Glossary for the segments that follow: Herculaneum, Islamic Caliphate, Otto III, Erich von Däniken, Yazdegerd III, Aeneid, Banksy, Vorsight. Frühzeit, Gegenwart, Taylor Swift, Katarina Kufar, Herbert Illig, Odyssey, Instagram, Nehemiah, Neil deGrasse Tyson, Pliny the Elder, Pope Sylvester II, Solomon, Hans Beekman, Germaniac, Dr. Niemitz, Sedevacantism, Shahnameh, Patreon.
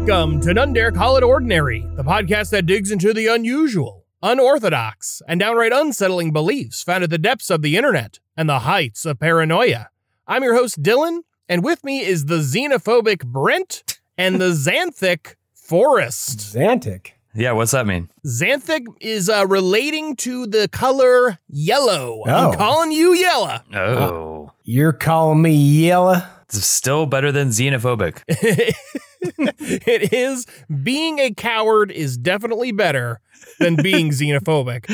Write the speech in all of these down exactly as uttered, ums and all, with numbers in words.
Welcome to None Dare Call It Ordinary, the podcast that digs into the unusual, unorthodox, and downright unsettling beliefs found at the depths of the internet and the heights of paranoia. I'm your host, Dylan, and with me is the xenophobic Brent and the Xanthic Forest. Xanthic? Yeah, what's that mean? Xanthic is uh, relating to the color yellow. Oh. I'm calling you yellow. Oh. Uh, you're calling me yellow? It's still better than xenophobic. It is. Being a coward is definitely better than being xenophobic.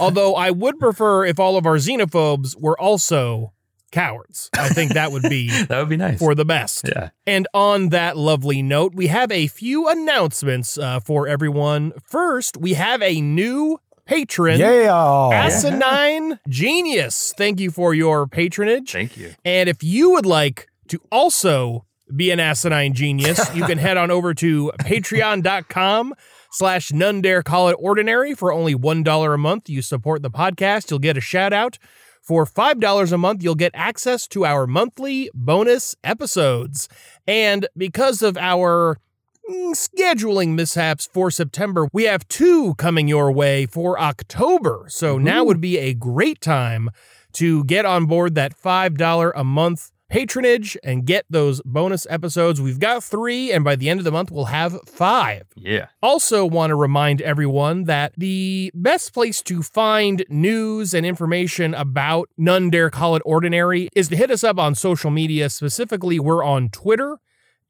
Although I would prefer if all of our xenophobes were also cowards. I think that would be that would be nice for the best. Yeah. And on that lovely note, we have a few announcements uh, for everyone. First, we have a new patron, yeah. Asinine yeah. Genius. Thank you for your patronage. Thank you. And if you would like to also be an asinine genius, you can head on over to patreon.com slash none dare call it ordinary. For only one dollar a month, you support the podcast. You'll get a shout out. For five dollars a month, you'll get access to our monthly bonus episodes. And because of our scheduling mishaps for September, we have two coming your way for October. So Ooh. Now would be a great time to get on board that five dollars a month patronage and get those bonus episodes. We've got three, and by the end of the month, we'll have five. Yeah. Also want to remind everyone that the best place to find news and information about None Dare Call It Ordinary is to hit us up on social media. Specifically, we're on Twitter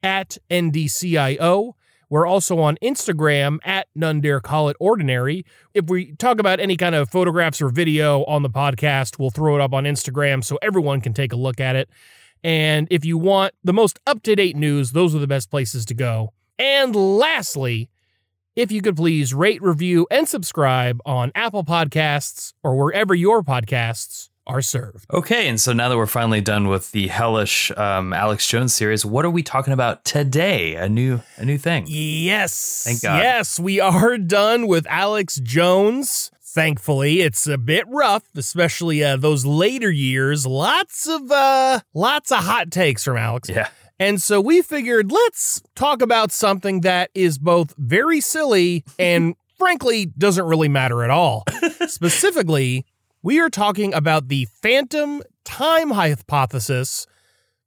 at N D C I O. We're also on Instagram at None Dare Call It Ordinary. If we talk about any kind of photographs or video on the podcast, we'll throw it up on Instagram so everyone can take a look at it. And if you want the most up-to-date news, those are the best places to go. And lastly, if you could please rate, review, and subscribe on Apple Podcasts or wherever your podcasts are served. Okay, and so now that we're finally done with the hellish um, Alex Jones series, what are we talking about today? A new a new thing. Yes. Thank God. Yes, we are done with Alex Jones. Thankfully, it's a bit rough, especially uh, those later years. Lots of uh, lots of hot takes from Alex. Yeah. And so we figured let's talk about something that is both very silly and frankly doesn't really matter at all. Specifically, we are talking about the phantom time hypothesis,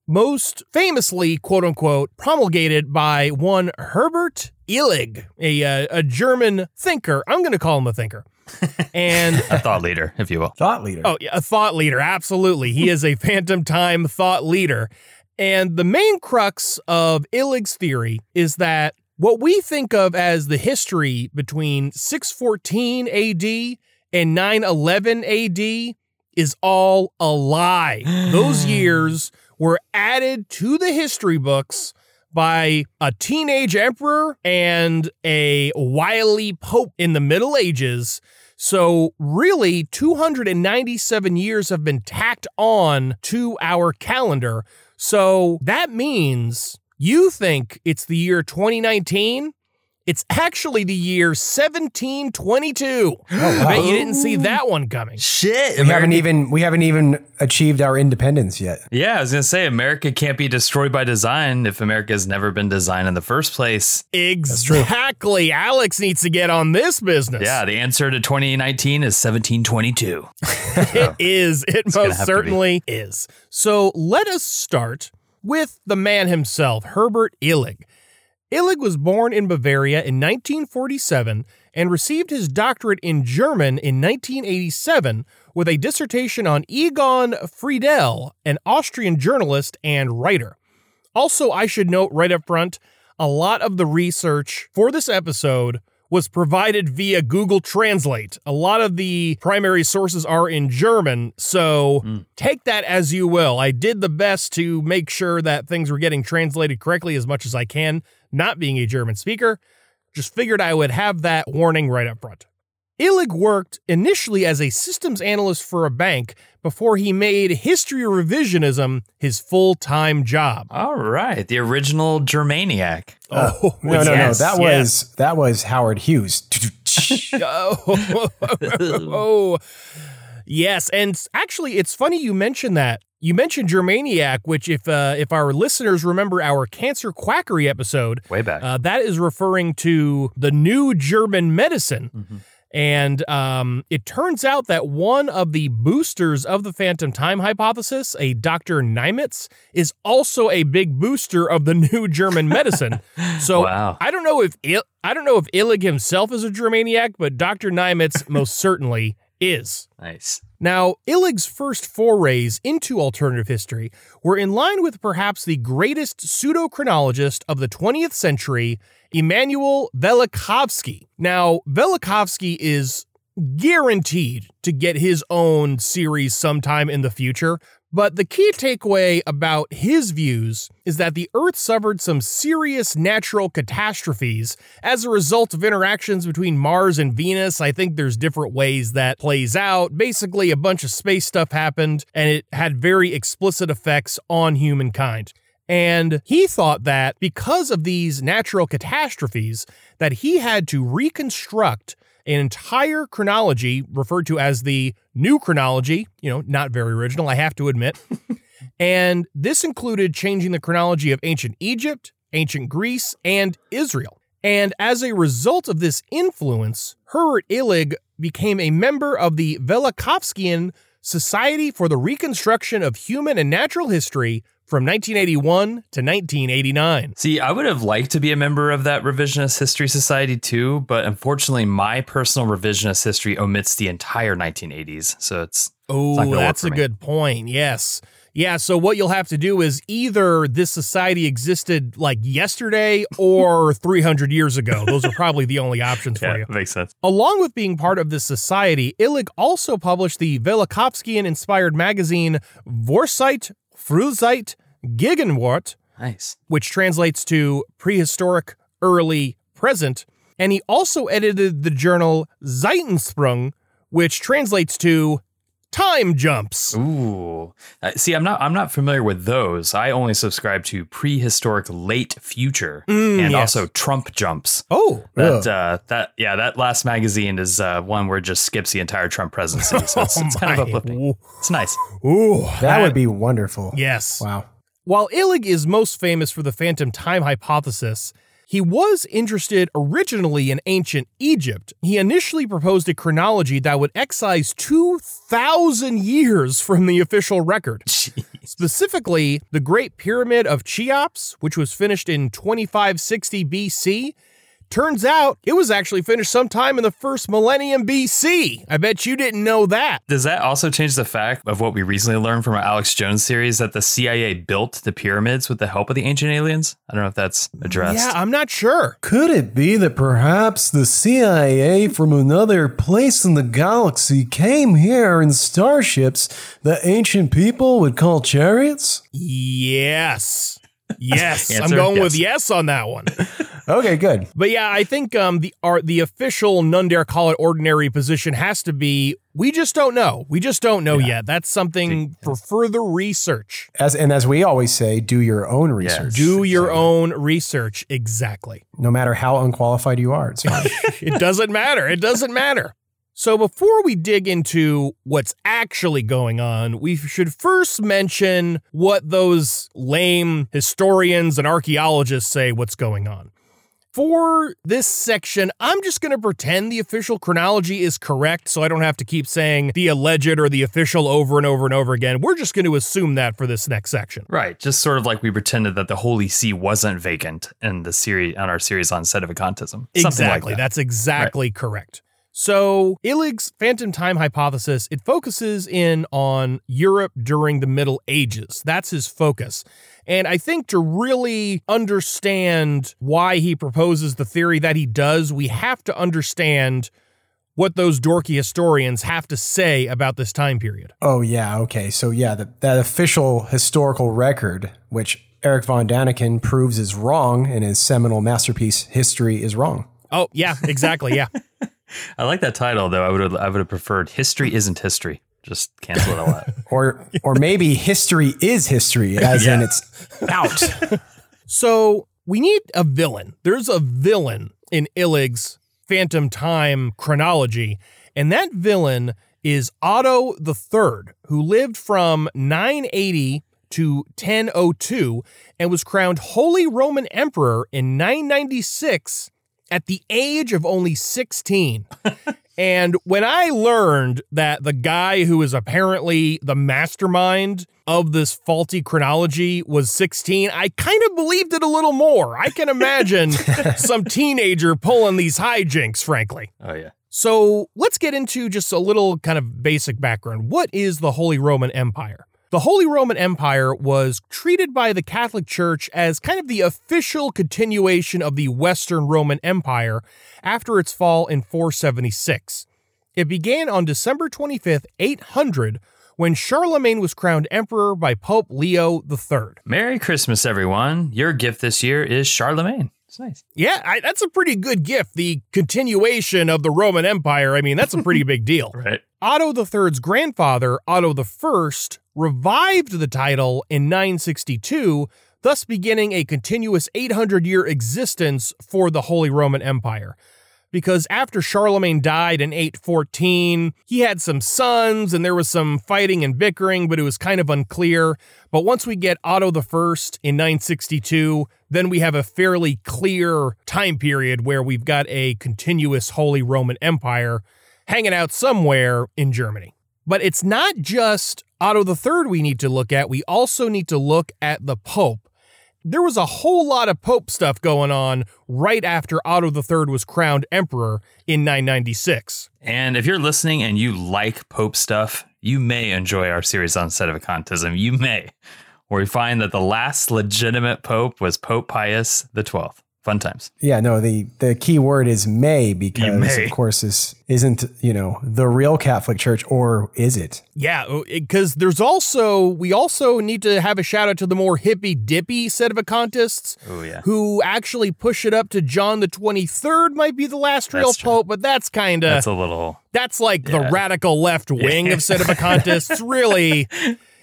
most famously, quote unquote, promulgated by one Herbert Illig, a, uh, a German thinker. I'm going to call him a thinker. And a thought leader, if you will. Thought leader. Oh, yeah, a thought leader. Absolutely. He is a phantom time thought leader. And the main crux of Illig's theory is that what we think of as the history between six fourteen A D and nine eleven A D is all a lie. Those years were added to the history books by a teenage emperor and a wily pope in the Middle Ages. So really, two hundred ninety-seven years have been tacked on to our calendar. So that means you think it's the year twenty nineteen? It's actually the year seventeen twenty-two. Oh, wow. I bet you didn't see that one coming. Shit. We America. haven't even we haven't even achieved our independence yet. Yeah, I was going to say, America can't be destroyed by design if America has never been designed in the first place. Exactly. Alex needs to get on this business. Yeah, the answer to twenty nineteen is seventeen twenty-two. It is. It most certainly is. So let us start with the man himself, Herbert Illig. Illig was born in Bavaria in nineteen forty-seven and received his doctorate in German in nineteen eighty-seven with a dissertation on Egon Friedel, an Austrian journalist and writer. Also, I should note right up front, a lot of the research for this episode was provided via Google Translate. A lot of the primary sources are in German, so mm. take that as you will. I did the best to make sure that things were getting translated correctly as much as I can, not being a German speaker. Just figured I would have that warning right up front. Illig worked initially as a systems analyst for a bank before he made history revisionism his full-time job. All right, the original Germaniac. Uh, oh, no, no, yes, no. That yes. was that was Howard Hughes. oh, oh, oh, oh, yes, and actually, it's funny you mention that. You mentioned Germaniac, which if uh, if our listeners remember our cancer quackery episode, way back, uh, that is referring to the new German medicine. Mm-hmm. And um, it turns out that one of the boosters of the phantom time hypothesis, a Doctor Niemitz, is also a big booster of the new German medicine. So wow. I don't know if Il- I don't know if Illig himself is a Germaniac, but Doctor Niemitz most certainly is. Nice. Now, Illig's first forays into alternative history were in line with perhaps the greatest pseudo-chronologist of the twentieth century, Immanuel Velikovsky. Now, Velikovsky is guaranteed to get his own series sometime in the future, but the key takeaway about his views is that the Earth suffered some serious natural catastrophes as a result of interactions between Mars and Venus. I think there's different ways that plays out. Basically, a bunch of space stuff happened, and it had very explicit effects on humankind. And he thought that because of these natural catastrophes, that he had to reconstruct an entire chronology referred to as the new chronology, you know, not very original, I have to admit. And this included changing the chronology of ancient Egypt, ancient Greece, and Israel. And as a result of this influence, Herbert Illig became a member of the Velikovskian Society for the Reconstruction of Human and Natural History from nineteen eighty-one to nineteen eighty-nine. See, I would have liked to be a member of that revisionist history society too, but unfortunately my personal revisionist history omits the entire nineteen eighties. So it's Oh, it's not gonna that's work for a me. Good point. Yes. Yeah, so what you'll have to do is either this society existed like yesterday or three hundred years ago. Those are probably the only options yeah, for you. Yeah, makes sense. Along with being part of this society, Illig also published the Velikovskian-inspired magazine Vorsight, Frühzeit, Gegenwart, nice. Which translates to prehistoric, early, present, and he also edited the journal Zeitensprung, which translates to time jumps. Ooh, uh, see, I'm not, I'm not familiar with those. I only subscribe to prehistoric, late future, mm, and yes. also Trump jumps. Oh, that, yeah. Uh, that, yeah, that last magazine is uh, one where it just skips the entire Trump presidency. So it's, oh it's kind of uplifting. It's nice. Ooh, that, that would be wonderful. Yes. Wow. While Illig is most famous for the phantom time hypothesis, he was interested originally in ancient Egypt. He initially proposed a chronology that would excise two thousand years from the official record. Jeez. Specifically, the Great Pyramid of Cheops, which was finished in twenty-five sixty B C, turns out it was actually finished sometime in the first millennium B C. I bet you didn't know that. Does that also change the fact of what we recently learned from our Alex Jones series that the C I A built the pyramids with the help of the ancient aliens? I don't know if that's addressed. Yeah, I'm not sure. Could it be that perhaps the C I A from another place in the galaxy came here in starships that ancient people would call chariots? Yes. Yes. Answer, I'm going yes. with yes on that one. Okay, good. But yeah, I think um, the our, the official none dare call it ordinary position has to be, we just don't know. We just don't know yeah. yet. That's something yes. for further research. As And as we always say, do your own research. Yes, do your exactly. own research. Exactly. No matter how unqualified you are, it's fine. It doesn't matter. It doesn't matter. So before we dig into what's actually going on, we should first mention what those lame historians and archaeologists say what's going on. For this section, I'm just going to pretend the official chronology is correct, so I don't have to keep saying the alleged or the official over and over and over again. We're just going to assume that for this next section. Right, just sort of like we pretended that the Holy See wasn't vacant in the series on our series on Sedevacantism. Exactly, like that. That's exactly right. Correct. So Illig's phantom time hypothesis, it focuses in on Europe during the Middle Ages. That's his focus. And I think to really understand why he proposes the theory that he does, we have to understand what those dorky historians have to say about this time period. Oh, yeah. Okay. So, yeah, the, that official historical record, which Erich von Däniken proves is wrong in his seminal masterpiece, History is Wrong. Oh, yeah, exactly. Yeah. I like that title, though. I would have, I would have preferred History Isn't History. Just cancel it all out. or or maybe History is History, as yeah. in it's out. So we need a villain. There's a villain in Illig's phantom time chronology, and that villain is Otto the Third, who lived from nine eighty to ten oh two and was crowned Holy Roman Emperor in nine ninety-six at the age of only sixteen. And when I learned that the guy who is apparently the mastermind of this faulty chronology was sixteen, I kind of believed it a little more. I can imagine some teenager pulling these hijinks, frankly. Oh, yeah. So let's get into just a little kind of basic background. What is the Holy Roman Empire? The Holy Roman Empire was treated by the Catholic Church as kind of the official continuation of the Western Roman Empire after its fall in four seventy-six. It began on December twenty-fifth, eight hundred, when Charlemagne was crowned emperor by Pope Leo the Third. Merry Christmas, everyone. Your gift this year is Charlemagne. It's nice. Yeah, I, that's a pretty good gift. The continuation of the Roman Empire. I mean, that's a pretty big deal. Right. Otto the Third's grandfather, Otto the First, revived the title in nine sixty-two, thus beginning a continuous eight hundred year existence for the Holy Roman Empire. Because after Charlemagne died in eight fourteen, he had some sons and there was some fighting and bickering, but it was kind of unclear. But once we get Otto the First in nine sixty-two, then we have a fairly clear time period where we've got a continuous Holy Roman Empire hanging out somewhere in Germany. But it's not just Otto the Third we need to look at. We also need to look at the Pope. There was a whole lot of Pope stuff going on right after Otto the Third was crowned emperor in nine ninety-six. And if you're listening and you like Pope stuff, you may enjoy our series on Sedevacantism. You may, where we find that the last legitimate Pope was Pope Pius the Twelfth. Fun times. Yeah, no, the, the key word is may, because may. Of course this isn't, you know, the real Catholic Church, or is it? Yeah, because there's also, we also need to have a shout out to the more hippy-dippy set of Sedevacantists, oh, yeah. who actually push it up to John the twenty-third might be the last real that's Pope, true. But that's kind of... That's a little... That's like yeah. the radical left wing yeah. of Sedevacantists. Really,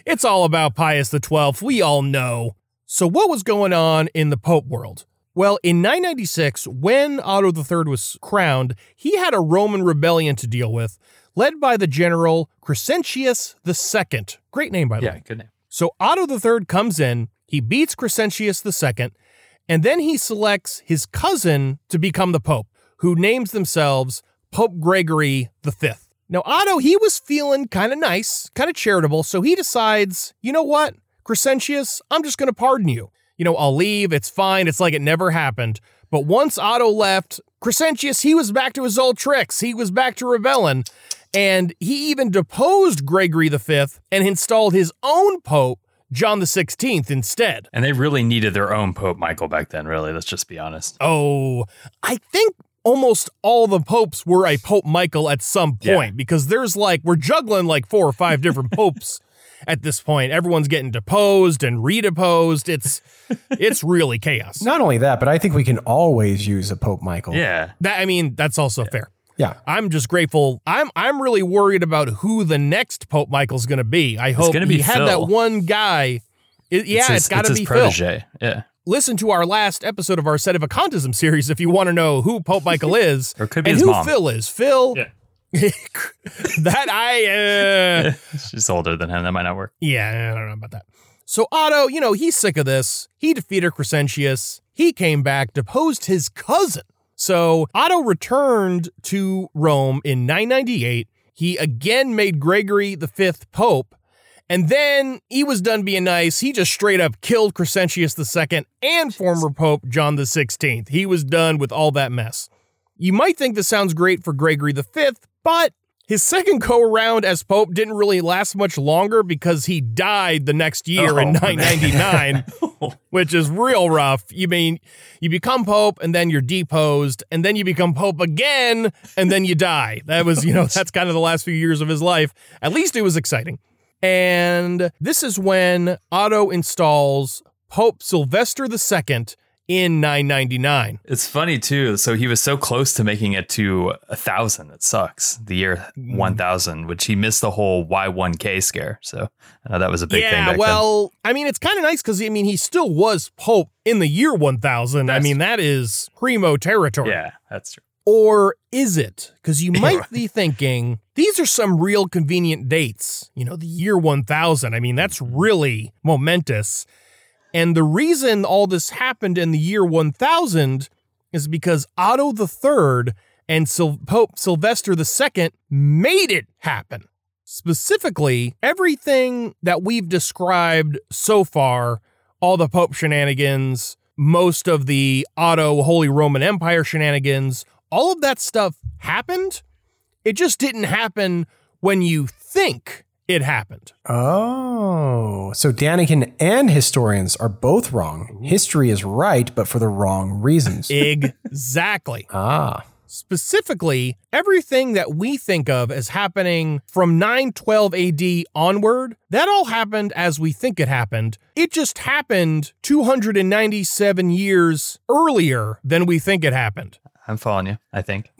it's all about Pius the Twelfth. We all know. So what was going on in the Pope world? Well, in nine ninety-six, when Otto the Third was crowned, he had a Roman rebellion to deal with, led by the general Crescentius the Second. Great name, by the yeah, way. Yeah, good name. So Otto the Third comes in, he beats Crescentius the Second, and then he selects his cousin to become the Pope, who names themselves Pope Gregory the Fifth. Now, Otto, he was feeling kind of nice, kind of charitable, so he decides, you know what, Crescentius, I'm just going to pardon you. You know, I'll leave. It's fine. It's like it never happened. But once Otto left, Crescentius, he was back to his old tricks. He was back to rebelling. And he even deposed Gregory the Fifth and installed his own pope, John the Sixteenth, instead. And they really needed their own Pope Michael back then, really. Let's just be honest. Oh, I think almost all the popes were a Pope Michael at some point, yeah. because there's like, we're juggling like four or five different popes. At this point, everyone's getting deposed and redeposed. It's it's really chaos. Not only that, but I think we can always use a Pope Michael. Yeah. That, I mean, that's also yeah. fair. Yeah. I'm just grateful. I'm I'm really worried about who the next Pope Michael's going to be. I hope he had that one guy. It, yeah, it's, it's got to be Phil. Yeah. Listen to our last episode of our Sedevacantism series if you want to know who Pope Michael is or could be and his who mom. Phil is. Phil. Yeah. that I, uh... She's older than him. That might not work. Yeah, I don't know about that. So Otto, you know, he's sick of this. He defeated Crescentius. He came back, deposed his cousin. So Otto returned to Rome in nine ninety-eight. He again made Gregory the Fifth Pope. And then he was done being nice. He just straight up killed Crescentius the Second and Jeez. former Pope John the Sixteenth. He was done with all that mess. You might think this sounds great for Gregory the Fifth, but his second go-around as Pope didn't really last much longer because he died the next year oh, in nine ninety-nine, which is real rough. You mean, you become Pope, and then you're deposed, and then you become Pope again, and then you die. That was, you know, that's kind of the last few years of his life. At least it was exciting. And this is when Otto installs Pope Sylvester the Second, in nine ninety-nine. It's funny too. So he was so close to making it to a thousand. It sucks. The year one thousand, which he missed the whole Y one K scare. So I know that was a big yeah, thing. Yeah. Well, then. I mean, it's kind of nice because I mean, he still was Pope in the year one thousand. That's I mean, that is primo territory. Yeah, that's true. Or is it? Because you might be thinking, these are some real convenient dates. You know, the year one thousand. I mean, that's really momentous. And the reason all this happened in the year one thousand is because Otto the Third and Sil- Pope Sylvester the Second made it happen. Specifically, everything that we've described so far, all the Pope shenanigans, most of the Otto Holy Roman Empire shenanigans, all of that stuff happened. It just didn't happen when you think it happened. Oh, so Daniken and historians are both wrong. History is right, but for the wrong reasons. Exactly. Ah. Specifically, everything that we think of as happening from nine twelve A D onward, that all happened as we think it happened. It just happened two hundred ninety-seven years earlier than we think it happened. I'm following you, I think.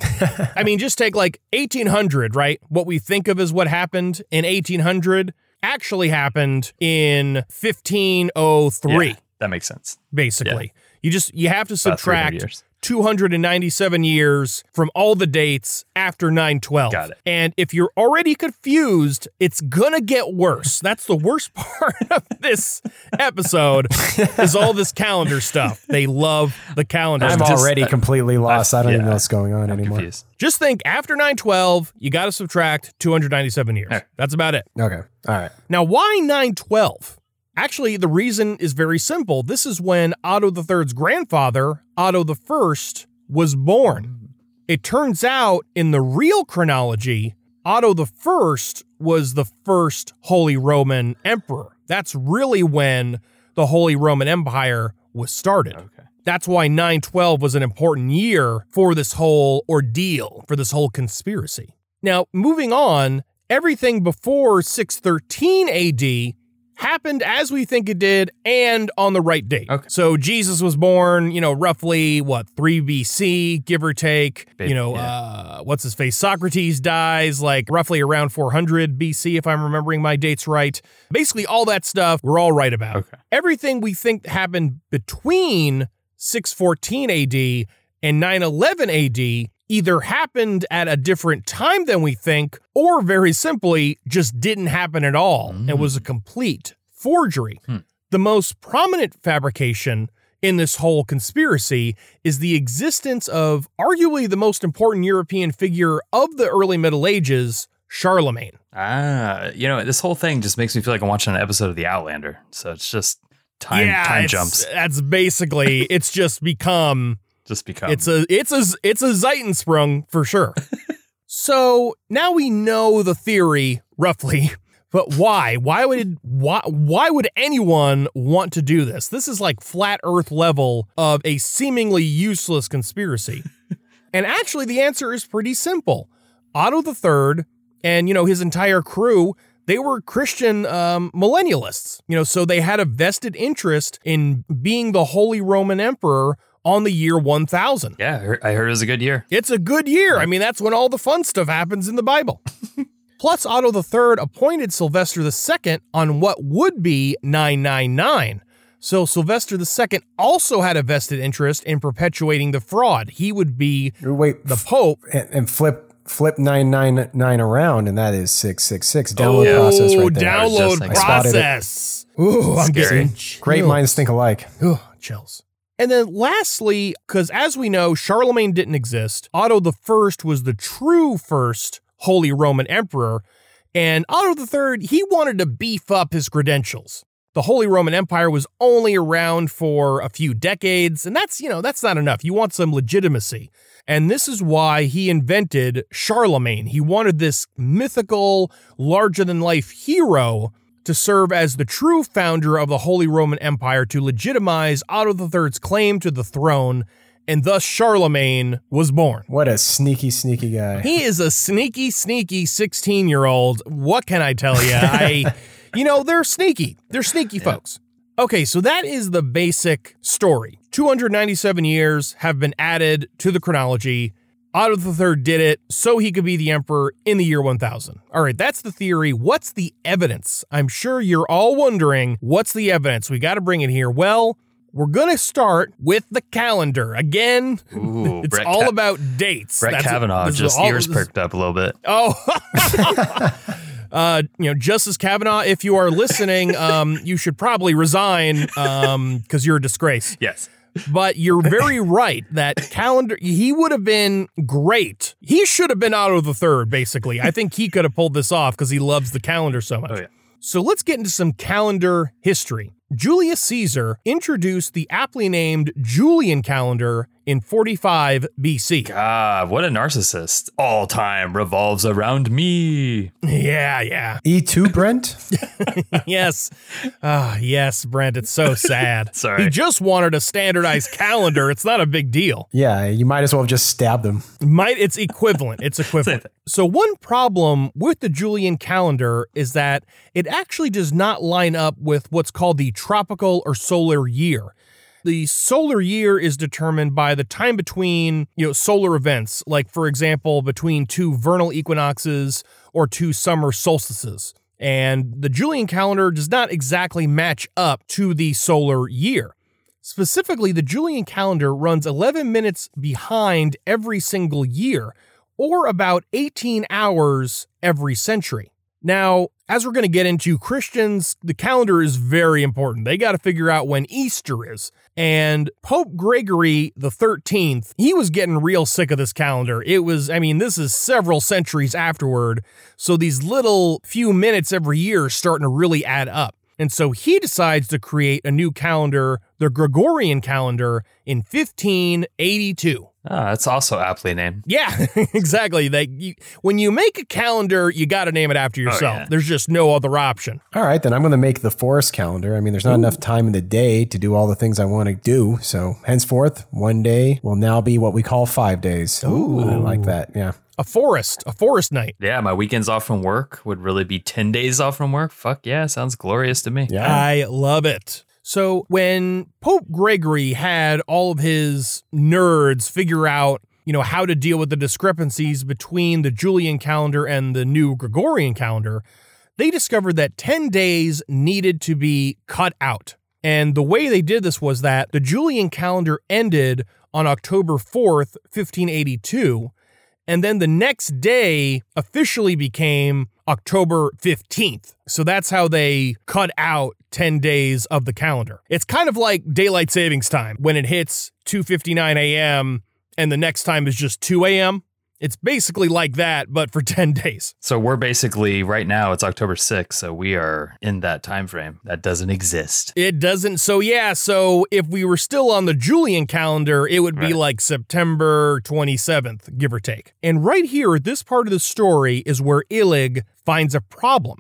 I mean, just take like eighteen hundred, right? What we think of as what happened in eighteen hundred actually happened in fifteen oh three. Yeah, that makes sense. Basically. Yeah. You just, you have to subtract two hundred ninety-seven years from all the dates after nine twelve. Got it. And if you're already confused, it's going to get worse. That's the worst part of this episode is all this calendar stuff. They love the calendar. I'm just, already uh, completely lost. I, I don't yeah, even know what's going on I'm anymore. Confused. Just think after nine twelve, you got to subtract two hundred ninety-seven years. Right. That's about it. Okay. All right. Now, why nine twelve? Actually, the reason is very simple. This is when Otto the Third's grandfather, Otto the First, was born. It turns out, in the real chronology, Otto the First was the first Holy Roman Emperor. That's really when the Holy Roman Empire was started. Okay. That's why nine twelve was an important year for this whole ordeal, for this whole conspiracy. Now, moving on, everything before six thirteen A D happened as we think it did and on the right date. Okay. So Jesus was born, you know, roughly, what, three B C, give or take. Big, you know, yeah. uh, what's his face? Socrates dies, like, roughly around four hundred B C, if I'm remembering my dates right. Basically, all that stuff, we're all right about. Okay. Everything we think happened between six fourteen A D and nine eleven A D either happened at a different time than we think, or very simply just didn't happen at all. Mm. It was a complete forgery. Hmm. The most prominent fabrication in this whole conspiracy is the existence of arguably the most important European figure of the early Middle Ages, Charlemagne. Ah, you know, this whole thing just makes me feel like I'm watching an episode of The Outlander. So it's just time, yeah, time jumps. That's basically, it's just become... Just become. It's a it's a it's a Zeitensprung for sure. So now we know the theory roughly, but why? Why would why why would anyone want to do this? This is like flat Earth level of a seemingly useless conspiracy. And actually, the answer is pretty simple. Otto the Third and you know his entire crew, they were Christian um, millennialists. You know, so they had a vested interest in being the Holy Roman Emperor on the year one thousand. Yeah, I heard it was a good year. It's a good year. I mean, that's when all the fun stuff happens in the Bible. Plus, Otto the Third appointed Sylvester the Second on what would be nine ninety-nine. So Sylvester the Second also had a vested interest in perpetuating the fraud. He would be Wait, the Pope. And, and flip flip nine ninety-nine around, and that is six six six. Download oh, process right there. Download like, process. Ooh, I'm getting chills. Great minds think alike. Ooh, chills. And then lastly, because as we know, Charlemagne didn't exist. Otto the First was the true first Holy Roman Emperor. And Otto the Third, he wanted to beef up his credentials. The Holy Roman Empire was only around for a few decades. And that's, you know, that's not enough. You want some legitimacy. And this is why he invented Charlemagne. He wanted this mythical, larger-than-life hero to serve as the true founder of the Holy Roman Empire to legitimize Otto the Third's claim to the throne, and thus Charlemagne was born. What a sneaky, sneaky guy. He is a sneaky, sneaky sixteen-year-old. What can I tell you? I, you know, they're sneaky. They're sneaky yeah. folks. Okay, so that is the basic story. two hundred ninety-seven years have been added to the chronology. Otto the Third did it so he could be the emperor in the year one thousand. All right, that's the theory. What's the evidence? I'm sure you're all wondering, what's the evidence? We got to bring it here. Well, We're going to start with the calendar. Again, Ooh, it's Brett all Ka- about dates. Brett That's Kavanaugh, what, just all, ears this... perked up a little bit. Oh, uh, you know, Justice Kavanaugh, if you are listening, um, you should probably resign because um, you're a disgrace. Yes. But you're very right that calendar, he would have been great. He should have been Otto the Third, basically. I think he could have pulled this off because he loves the calendar so much. Oh, yeah. So let's get into some calendar history. Julius Caesar introduced the aptly named Julian calendar in forty-five B C. God, what a narcissist. All time revolves around me. Yeah, yeah. E two, Brent? Yes. Ah, oh, yes, Brent. It's so sad. Sorry. He just wanted a standardized calendar. It's not a big deal. Yeah, you might as well have just stabbed him. Might, it's equivalent. It's equivalent. So one problem with the Julian calendar is that it actually does not line up with what's called the tropical or solar year. The solar year is determined by the time between, you know, solar events, like, for example, between two vernal equinoxes or two summer solstices. And the Julian calendar does not exactly match up to the solar year. Specifically, the Julian calendar runs eleven minutes behind every single year, or about eighteen hours every century. Now, as we're going to get into, Christians, the calendar is very important. They got to figure out when Easter is. And Pope Gregory the thirteenth, he was getting real sick of this calendar. It was, I mean, this is several centuries afterward. So these little few minutes every year are starting to really add up. And so he decides to create a new calendar, the Gregorian calendar, in fifteen eighty-two. Oh, that's also aptly named. Yeah, exactly. They, you, when you make a calendar, you got to name it after yourself. Oh, yeah. There's just no other option. All right, then I'm going to make the forest calendar. I mean, there's not Ooh. enough time in the day to do all the things I want to do. So henceforth, one day will now be what we call five days. Ooh, I like that. Yeah. A forest, a forest night. Yeah, my weekends off from work would really be ten days off from work. Fuck yeah, sounds glorious to me. Yeah. I love it. So when Pope Gregory had all of his nerds figure out, you know, how to deal with the discrepancies between the Julian calendar and the new Gregorian calendar, they discovered that ten days needed to be cut out. And the way they did this was that the Julian calendar ended on October fourth, fifteen eighty-two, and then the next day officially became October fifteenth. So that's how they cut out ten days of the calendar. It's kind of like daylight savings time when it hits two fifty-nine a.m. and the next time is just two a.m. It's basically like that, but for ten days. So we're basically, right now, it's October sixth, so we are in that time frame. That doesn't exist. It doesn't. So yeah, so if we were still on the Julian calendar, it would be right, like September twenty-seventh, give or take. And right here, at this part of the story, is where Illig finds a problem.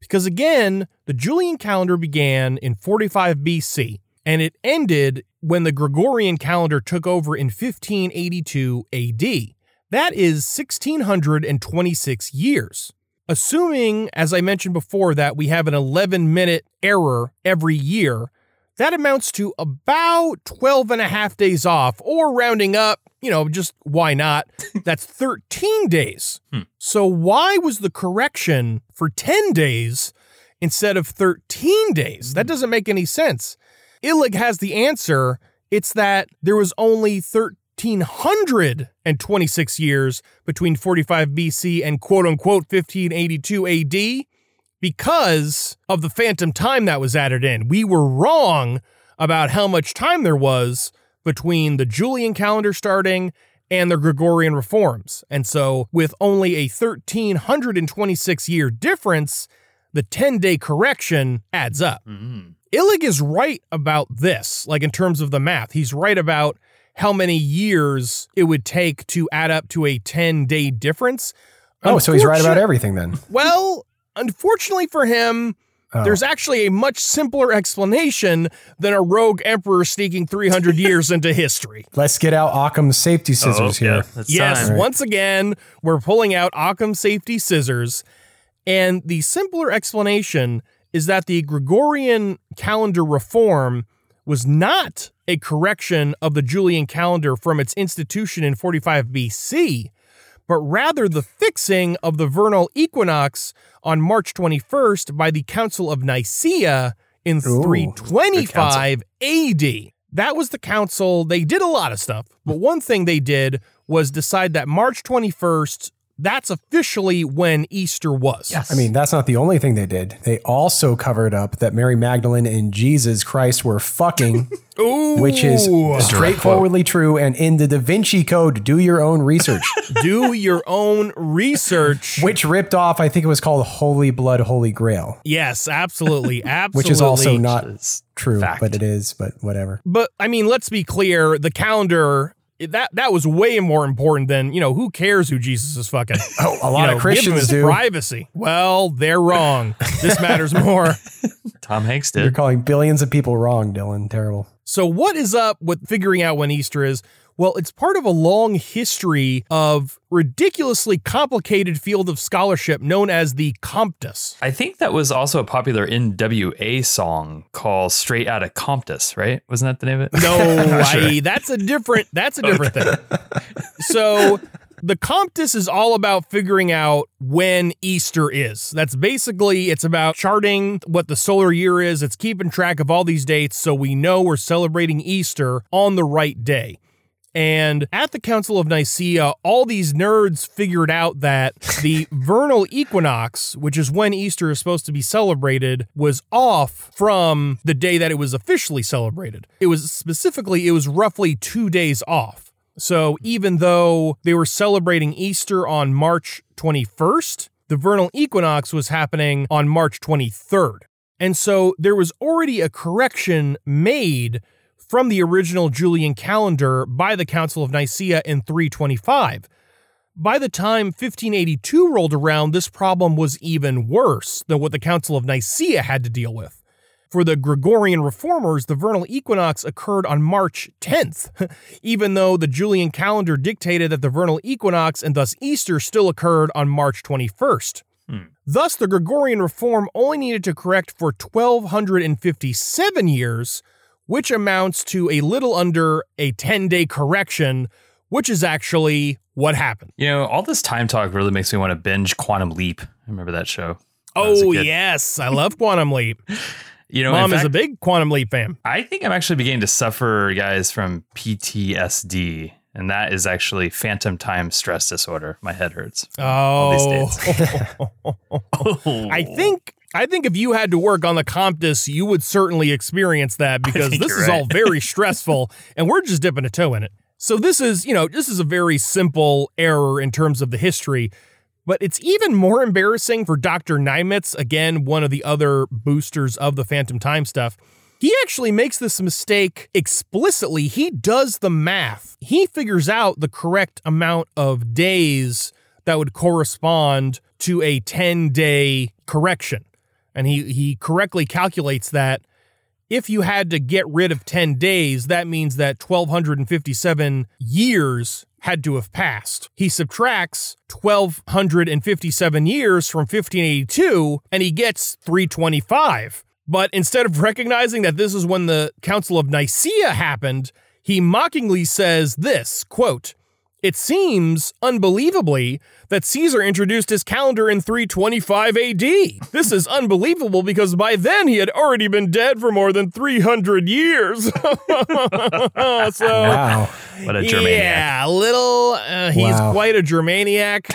Because again, the Julian calendar began in forty-five B C, and it ended when the Gregorian calendar took over in fifteen eighty-two A D. That is one thousand six hundred twenty-six years. Assuming, as I mentioned before, that we have an eleven-minute error every year, that amounts to about twelve and a half days off, or rounding up, you know, just why not? That's thirteen days. Hmm. So why was the correction for ten days instead of thirteen days? That doesn't make any sense. Illig has the answer. It's that there was only thirteen. one thousand six hundred twenty-six years between forty-five B C and quote-unquote fifteen eighty-two A D because of the phantom time that was added in. We were wrong about how much time there was between the Julian calendar starting and the Gregorian reforms. And so with only a one thousand three hundred twenty-six year difference, the ten-day correction adds up. Mm-hmm. Illig is right about this, like in terms of the math. He's right about how many years it would take to add up to a ten-day difference. Oh, so he's right about everything then. Well, unfortunately for him, oh. there's actually a much simpler explanation than a rogue emperor sneaking three hundred years into history. Let's get out Occam's safety scissors oh, here. Yeah, yes, right. Once again, we're pulling out Occam's safety scissors. And the simpler explanation is that the Gregorian calendar reform was not a correction of the Julian calendar from its institution in forty-five B C, but rather the fixing of the vernal equinox on March twenty-first by the Council of Nicaea in Ooh, three twenty-five A D. That was the council. They did a lot of stuff, but one thing they did was decide that March twenty-first, that's officially when Easter was. Yes. I mean, that's not the only thing they did. They also covered up that Mary Magdalene and Jesus Christ were fucking, Ooh, which is straightforwardly true and in the Da Vinci Code. Do your own research. Do your own research. Which ripped off, I think it was called Holy Blood, Holy Grail. Yes, absolutely. Absolutely. Which is also not is true, fact. But it is, but whatever. But I mean, let's be clear. The calendar... That that was way more important than, you know, who cares who Jesus is fucking? Oh, a lot you know, of Christians give him his do. Privacy. Well, they're wrong. This matters more. Tom Hanks did. You're calling billions of people wrong, Dylan. Terrible. So what is up with figuring out when Easter is? Well, it's part of a long history of ridiculously complicated field of scholarship known as the Comptus. I think that was also a popular N W A song called Straight Outta Comptus, right? Wasn't that the name of it? No, sure. I, that's a different, that's a different thing. So the Comptus is all about figuring out when Easter is. That's basically, it's about charting what the solar year is. It's keeping track of all these dates so we know we're celebrating Easter on the right day. And at the Council of Nicaea, all these nerds figured out that the vernal equinox, which is when Easter is supposed to be celebrated, was off from the day that it was officially celebrated. It was specifically, it was roughly two days off. So even though they were celebrating Easter on March twenty-first, the vernal equinox was happening on March twenty-third. And so there was already a correction made from the original Julian calendar by the Council of Nicaea in three twenty-five. By the time fifteen eighty-two rolled around, this problem was even worse than what the Council of Nicaea had to deal with. For the Gregorian reformers, the vernal equinox occurred on March tenth, even though the Julian calendar dictated that the vernal equinox and thus Easter still occurred on March twenty-first. Hmm. Thus, the Gregorian reform only needed to correct for one thousand two hundred fifty-seven years, which amounts to a little under a ten-day correction, which is actually what happened. You know, all this time talk really makes me want to binge Quantum Leap. I remember that show. Oh, yes. I love Quantum Leap. You know, Mom fact, is a big Quantum Leap fan. I think I'm actually beginning to suffer, guys, from P T S D. And that is actually phantom time stress disorder. My head hurts. Oh. I think... I think if you had to work on the Comptus, you would certainly experience that because this is right. all very stressful and we're just dipping a toe in it. So this is, you know, this is a very simple error in terms of the history, but it's even more embarrassing for Doctor Niemitz, again, one of the other boosters of the phantom time stuff. He actually makes this mistake explicitly. He does the math. He figures out the correct amount of days that would correspond to a ten-day correction. And he, he correctly calculates that if you had to get rid of ten days, that means that one thousand two hundred fifty-seven years had to have passed. He subtracts one thousand two hundred fifty-seven years from fifteen eighty-two, and he gets three twenty-five. But instead of recognizing that this is when the Council of Nicaea happened, he mockingly says this, quote, "It seems, unbelievably, that Caesar introduced his calendar in three twenty-five A D. This is unbelievable because by then he had already been dead for more than three hundred years. So, wow. What a Germaniac. Yeah, a little, uh, he's wow. quite a Germaniac.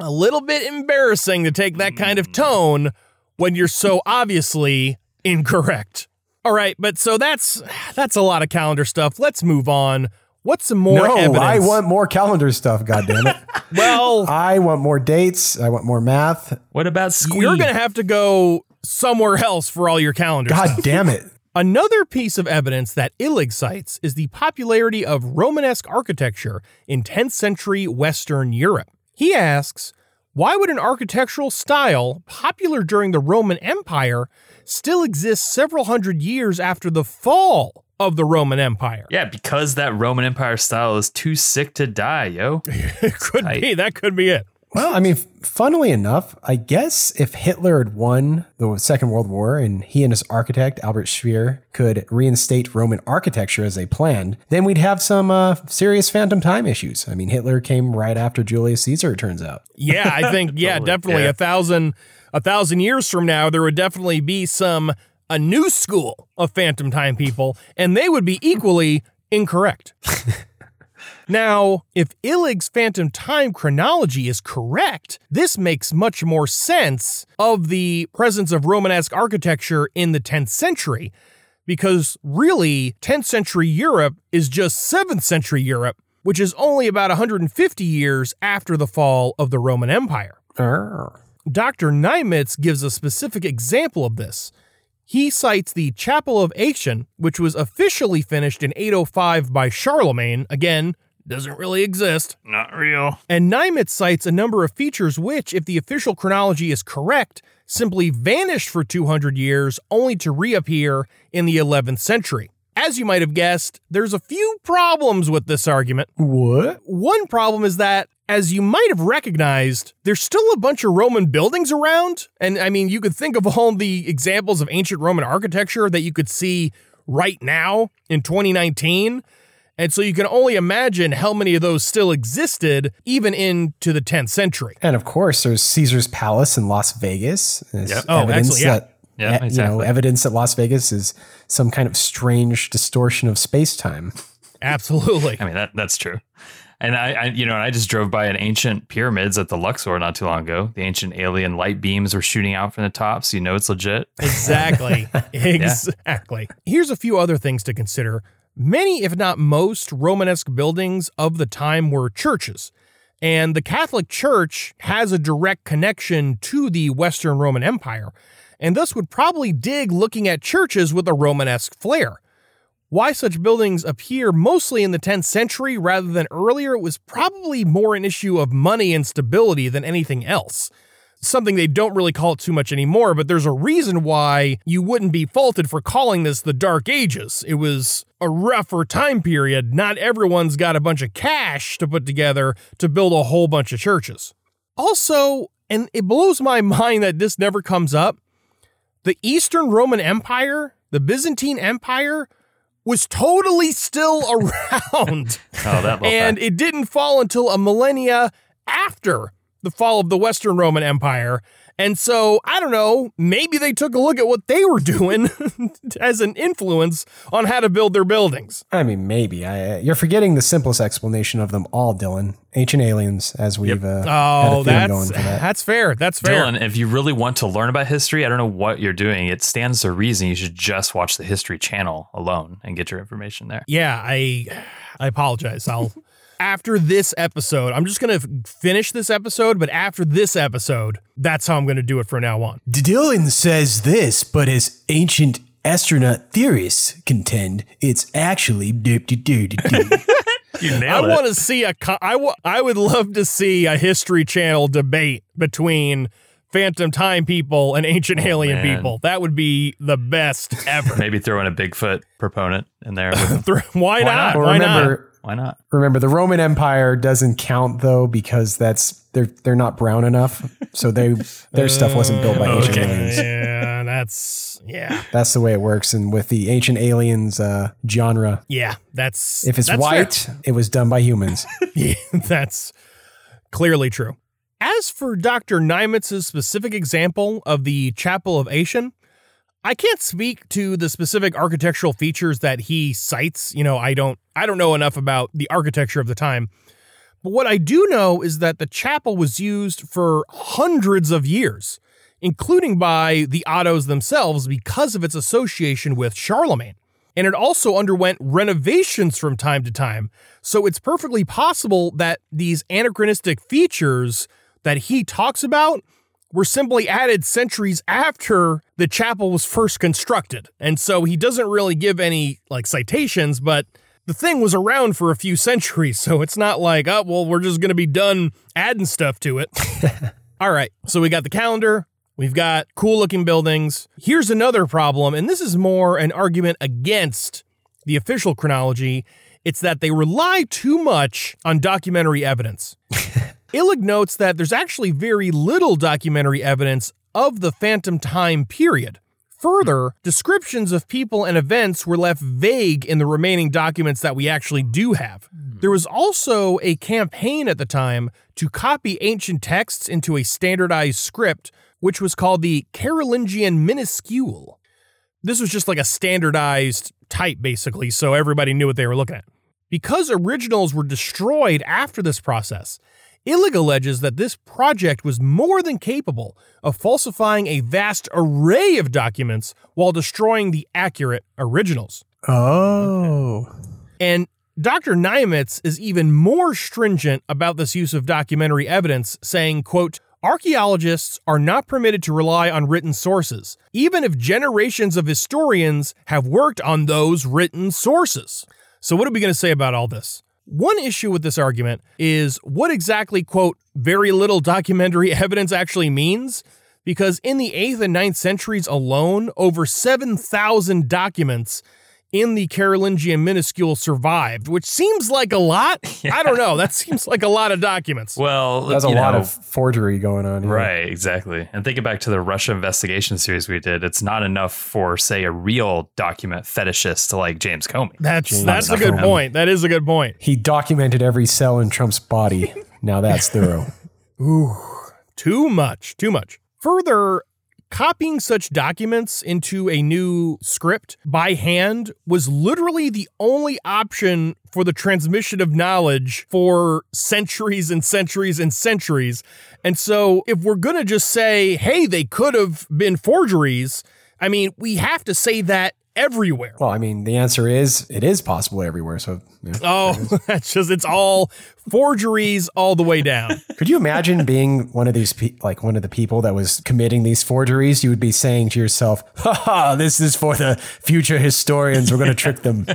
A little bit embarrassing to take that kind of tone when you're so obviously incorrect. All right, but so that's that's a lot of calendar stuff. Let's move on. What's some more no, evidence? I want more calendar stuff, goddammit. Well, I want more dates. I want more math. What about Squee? You're going to have to go somewhere else for all your calendar God stuff. Damn it. Another piece of evidence that Illig cites is the popularity of Romanesque architecture in tenth century Western Europe. He asks, why would an architectural style popular during the Roman Empire still exist several hundred years after the fall of the Roman Empire? Yeah, because that Roman Empire style is too sick to die, yo. It could Tight. be. That could be it. Well, I mean, funnily enough, I guess if Hitler had won the Second World War and he and his architect, Albert Speer, could reinstate Roman architecture as they planned, then we'd have some uh, serious phantom time issues. I mean, Hitler came right after Julius Caesar, it turns out. Yeah, I think, yeah, totally. definitely. Yeah. A thousand, a thousand years from now, there would definitely be some a new school of phantom time people, and they would be equally incorrect. Now, if Illig's phantom time chronology is correct, this makes much more sense of the presence of Romanesque architecture in the tenth century, because really, tenth century Europe is just seventh century Europe, which is only about one hundred fifty years after the fall of the Roman Empire. Uh. Doctor Niemitz gives a specific example of this. He cites the Chapel of Aachen, which was officially finished in eight oh five by Charlemagne. Again, doesn't really exist. Not real. And Niemitz cites a number of features which, if the official chronology is correct, simply vanished for two hundred years, only to reappear in the eleventh century. As you might have guessed, there's a few problems with this argument. What? One problem is that, as you might have recognized, there's still a bunch of Roman buildings around. And I mean, you could think of all the examples of ancient Roman architecture that you could see right now in twenty nineteen. And so you can only imagine how many of those still existed even into the tenth century. And of course, there's Caesar's Palace in Las Vegas. Yep. Oh, evidence yeah. that yeah, exactly. you know, evidence that Las Vegas is some kind of strange distortion of space-time. Absolutely. I mean, that that's true. And I, I, you know, I just drove by an ancient pyramids at the Luxor not too long ago. The ancient alien light beams were shooting out from the top, so you know it's legit. Exactly. Exactly. Yeah. Here's a few other things to consider. Many, if not most, Romanesque buildings of the time were churches. And the Catholic Church has a direct connection to the Western Roman Empire, and thus would probably dig looking at churches with a Romanesque flair. Why such buildings appear mostly in the tenth century rather than earlier was probably more an issue of money and stability than anything else. Something they don't really call it too much anymore, but there's a reason why you wouldn't be faulted for calling this the Dark Ages. It was a rougher time period. Not everyone's got a bunch of cash to put together to build a whole bunch of churches. Also, and it blows my mind that this never comes up, the Eastern Roman Empire, the Byzantine Empire, was totally still around. oh, that and it didn't fall until a millennia after the fall of the Western Roman Empire. And so, I don't know, maybe they took a look at what they were doing as an influence on how to build their buildings. I mean, maybe. I, uh, you're forgetting the simplest explanation of them all, Dylan. Ancient aliens, as we've yep. uh, oh, had a theme going for that. That's fair. That's fair. Dylan, if you really want to learn about history, I don't know what you're doing. It stands to reason you should just watch the History Channel alone and get your information there. Yeah, I, I apologize. I'll... After this episode, I'm just going to f- finish this episode, but after this episode, that's how I'm going to do it from now on. Dylan says this, but as ancient astronaut theorists contend, it's actually... You nailed I want to see a... Co- I, w- I would love to see a History Channel debate between phantom time people and ancient oh, alien man. people. That would be the best ever. Maybe throw in a Bigfoot proponent in there. Why, Why not? not? Why remember- not? Why not? Remember, the Roman Empire doesn't count though because that's they're they're not brown enough, so they their uh, stuff wasn't built by ancient okay. aliens. Yeah, that's yeah. That's the way it works, and with the ancient aliens uh, genre, yeah, that's if it's that's white, fair. It was done by humans. Yeah, that's clearly true. As for Doctor Niemitz's specific example of the Chapel of Aachen, I can't speak to the specific architectural features that he cites. You know, I don't I don't know enough about the architecture of the time. But what I do know is that the chapel was used for hundreds of years, including by the Ottos themselves because of its association with Charlemagne. And it also underwent renovations from time to time. So it's perfectly possible that these anachronistic features that he talks about were simply added centuries after the chapel was first constructed. And so he doesn't really give any like citations, but the thing was around for a few centuries. So it's not like, oh, well, we're just going to be done adding stuff to it. All right. So we got the calendar. We've got cool looking buildings. Here's another problem. And this is more an argument against the official chronology. It's that they rely too much on documentary evidence. Illig notes that there's actually very little documentary evidence of the phantom time period. Further, descriptions of people and events were left vague in the remaining documents that we actually do have. There was also a campaign at the time to copy ancient texts into a standardized script, which was called the Carolingian Minuscule. This was just like a standardized type, basically, so everybody knew what they were looking at. Because originals were destroyed after this process, Illig alleges that this project was more than capable of falsifying a vast array of documents while destroying the accurate originals. Oh. Okay. And Doctor Niemitz is even more stringent about this use of documentary evidence, saying, quote, "Archaeologists are not permitted to rely on written sources, even if generations of historians have worked on those written sources." So what are we going to say about all this? One issue with this argument is what exactly, quote, "very little documentary evidence" actually means, because in the eighth and ninth centuries alone, over seven thousand documents in the Carolingian Minuscule survived, which seems like a lot. Yeah. I don't know. That seems like a lot of documents. Well, that's a lot know, of forgery going on here. Right, exactly. And thinking back to the Russia investigation series we did, it's not enough for, say, a real document fetishist like James Comey. That's James that's a good him. point. That is a good point. He documented every cell in Trump's body. Now that's thorough. Ooh, too much, too much. Further, copying such documents into a new script by hand was literally the only option for the transmission of knowledge for centuries and centuries and centuries. And so if we're going to just say, hey, they could have been forgeries, I mean, we have to say that everywhere. Well, I mean, the answer is it is possible everywhere. So, yeah, oh, that's just, it's all forgeries all the way down. Could you imagine being one of these, pe- like one of the people that was committing these forgeries? You would be saying to yourself, ha ha, this is for the future historians. We're going to trick them.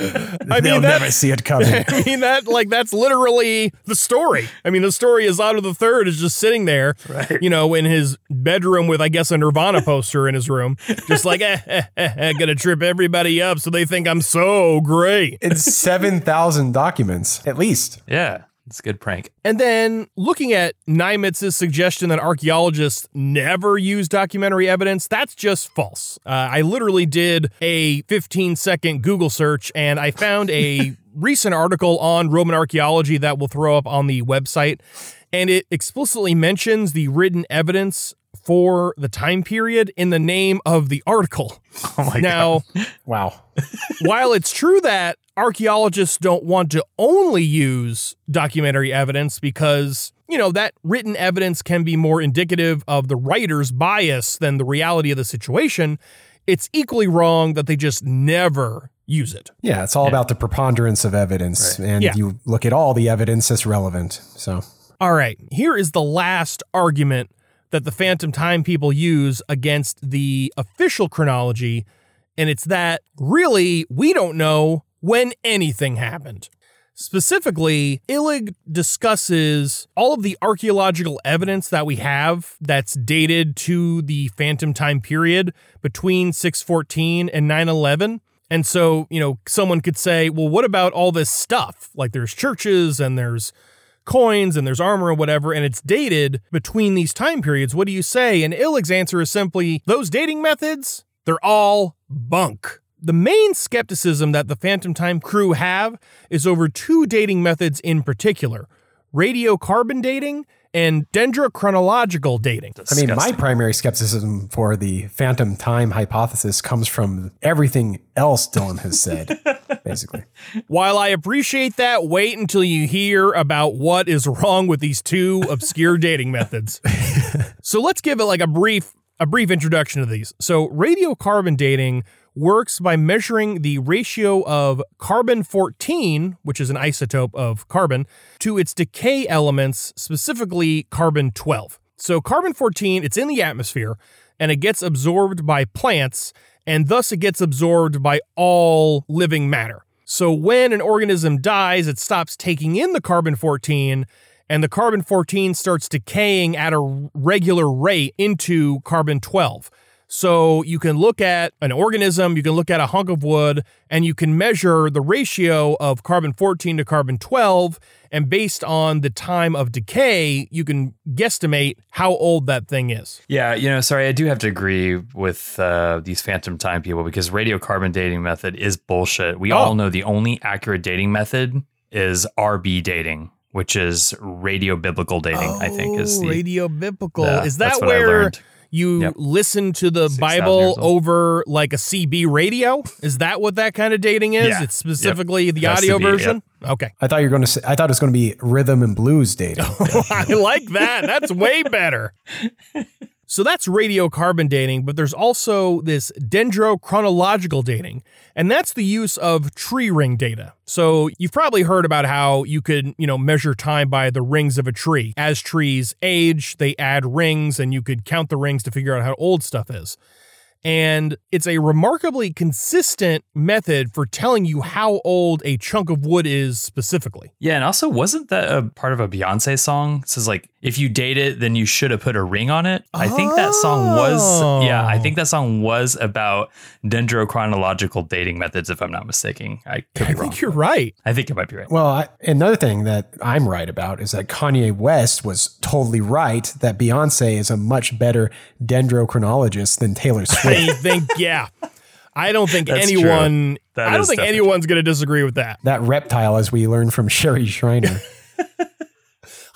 I mean, they'll never see it coming. I mean, that like that's literally the story. I mean, the story is Otto the Third is just sitting there, right. you know, in his bedroom with, I guess, a Nirvana poster in his room, just like, eh, eh, eh, eh, gonna trip everybody up so they think I'm so great. It's seven thousand documents, at least. Yeah, it's a good prank. And then looking at Niemitz's suggestion that archaeologists never use documentary evidence, that's just false. Uh, I literally did a fifteen second Google search and I found a recent article on Roman archaeology that we'll throw up on the website. And it explicitly mentions the written evidence for the time period in the name of the article. Oh my now, God. Wow. While it's true that archaeologists don't want to only use documentary evidence because, you know, that written evidence can be more indicative of the writer's bias than the reality of the situation, it's equally wrong that they just never use it. Yeah, it's all yeah. about the preponderance of evidence. Right. And yeah. you look at all the evidence that's relevant. So, all right, here is the last argument that the Phantom Time people use against the official chronology, and it's that, really, we don't know when anything happened. Specifically, Illig discusses all of the archaeological evidence that we have that's dated to the Phantom Time period between six fourteen and nine eleven. And so, you know, someone could say, well, what about all this stuff? Like there's churches and there's coins and there's armor or whatever, and it's dated between these time periods. What do you say? And Illig's answer is simply, those dating methods, they're all bunk. The main skepticism that the Phantom Time crew have is over two dating methods in particular, radiocarbon dating and dendrochronological dating. Disgusting. I mean, my primary skepticism for the Phantom Time hypothesis comes from everything else Dylan has said, basically. While I appreciate that, wait until you hear about what is wrong with these two obscure dating methods. So let's give it like a brief, a brief introduction to these. So radiocarbon dating works by measuring the ratio of carbon fourteen, which is an isotope of carbon, to its decay elements, specifically carbon twelve. So carbon fourteen, it's in the atmosphere, and it gets absorbed by plants, and thus it gets absorbed by all living matter. So when an organism dies, it stops taking in the carbon fourteen, and the carbon fourteen starts decaying at a regular rate into carbon twelve. So you can look at an organism, you can look at a hunk of wood, and you can measure the ratio of carbon fourteen to carbon twelve, and based on the time of decay, you can guesstimate how old that thing is. Yeah, you know, sorry, I do have to agree with uh, these Phantom Time people, because radiocarbon dating method is bullshit. We oh. all know the only accurate dating method is R B dating, which is radiobiblical dating, oh, I think. is the, radiobiblical. Yeah, is that where... You yep. listen to the Six Bible over like a C B radio? Is that what that kind of dating is? Yeah. It's specifically yep. the That's audio the B, version? Yep. Okay. I thought you were going to say, I thought it was going to be rhythm and blues dating. I like that. That's way better. So that's radiocarbon dating, but there's also this dendrochronological dating, and that's the use of tree ring data. So you've probably heard about how you could, you know, measure time by the rings of a tree. As trees age, they add rings, and you could count the rings to figure out how old stuff is. And it's a remarkably consistent method for telling you how old a chunk of wood is specifically. Yeah, and also wasn't that a part of a Beyonce song? It says like, if you date it, then you should have put a ring on it. I oh. think that song was, yeah, I think that song was about dendrochronological dating methods, if I'm not mistaken. I could be I wrong. I think you're right. I think it might be right. Well, I, another thing that I'm right about is that Kanye West was totally right that Beyonce is a much better dendrochronologist than Taylor Swift. I think, yeah. I don't think That's anyone, I don't think anyone's going to disagree with that. That reptile, as we learned from Sherry Schreiner.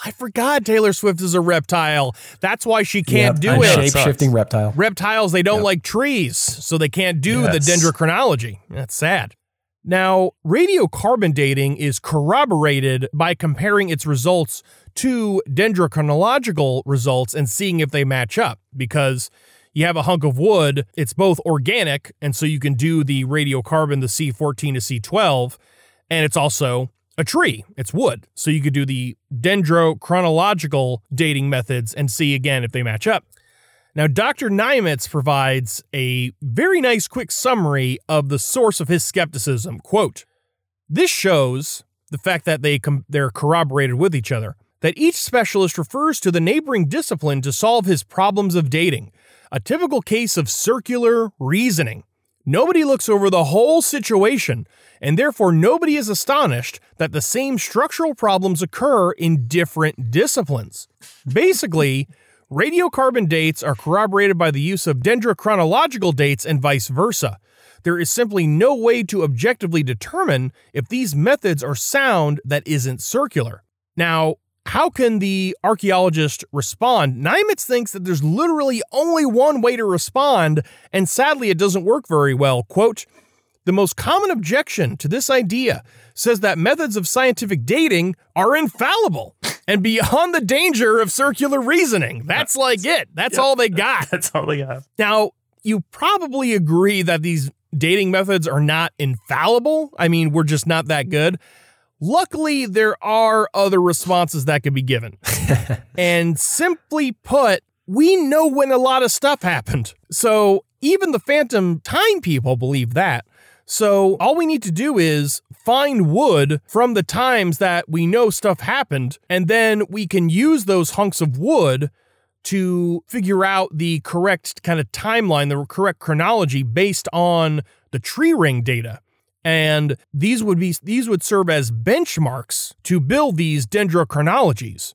I forgot Taylor Swift is a reptile. That's why she can't yep, do it. Shape-shifting reptile. Reptiles, they don't yep. like trees, so they can't do yes. the dendrochronology. That's sad. Now, radiocarbon dating is corroborated by comparing its results to dendrochronological results and seeing if they match up, because you have a hunk of wood, it's both organic, and so you can do the radiocarbon, the C fourteen to C twelve, and it's also a tree, it's wood. So you could do the dendrochronological dating methods and see again if they match up. Now, Doctor Niemitz provides a very nice quick summary of the source of his skepticism. Quote, "This shows the fact that they com- they're corroborated with each other, that each specialist refers to the neighboring discipline to solve his problems of dating. A typical case of circular reasoning. Nobody looks over the whole situation, and therefore nobody is astonished that the same structural problems occur in different disciplines." Basically, radiocarbon dates are corroborated by the use of dendrochronological dates and vice versa. There is simply no way to objectively determine if these methods are sound that isn't circular. Now, how can the archaeologist respond? Niemitz thinks that there's literally only one way to respond, and sadly it doesn't work very well. Quote, "The most common objection to this idea says that methods of scientific dating are infallible and beyond the danger of circular reasoning." That's like it. That's yeah, all they got. That's all they got. Now, you probably agree that these dating methods are not infallible. I mean, we're just not that good. Luckily, there are other responses that could be given. And simply put, we know when a lot of stuff happened. So even the phantom time people believe that. So all we need to do is find wood from the times that we know stuff happened, and then we can use those hunks of wood to figure out the correct kind of timeline, the correct chronology based on the tree ring data. And these would be these would serve as benchmarks to build these dendrochronologies.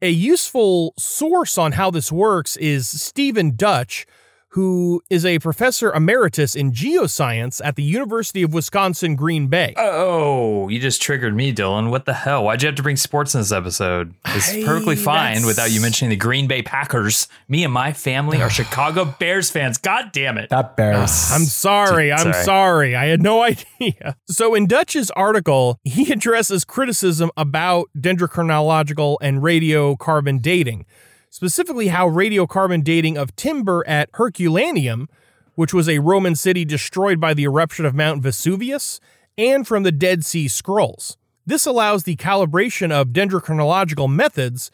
A useful source on how this works is Stephen Dutch, who is a professor emeritus in geoscience at the University of Wisconsin, Green Bay. Oh, you just triggered me, Dylan. What the hell? Why'd you have to bring sports in this episode? It's hey, perfectly fine that's... without you mentioning the Green Bay Packers. Me and my family are Chicago Bears fans. God damn it. Not Bears. I'm sorry. I'm sorry. sorry. I had no idea. So in Dutch's article, he addresses criticism about dendrochronological and radiocarbon dating, specifically how radiocarbon dating of timber at Herculaneum, which was a Roman city destroyed by the eruption of Mount Vesuvius, and from the Dead Sea Scrolls. This allows the calibration of dendrochronological methods,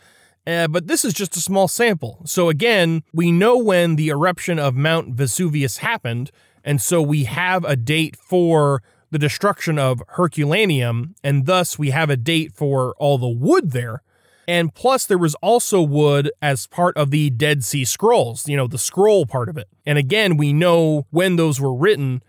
uh, but this is just a small sample. So again, we know when the eruption of Mount Vesuvius happened, and so we have a date for the destruction of Herculaneum, and thus we have a date for all the wood there. And plus, there was also wood as part of the Dead Sea Scrolls, you know, the scroll part of it. And again, we know when those were written.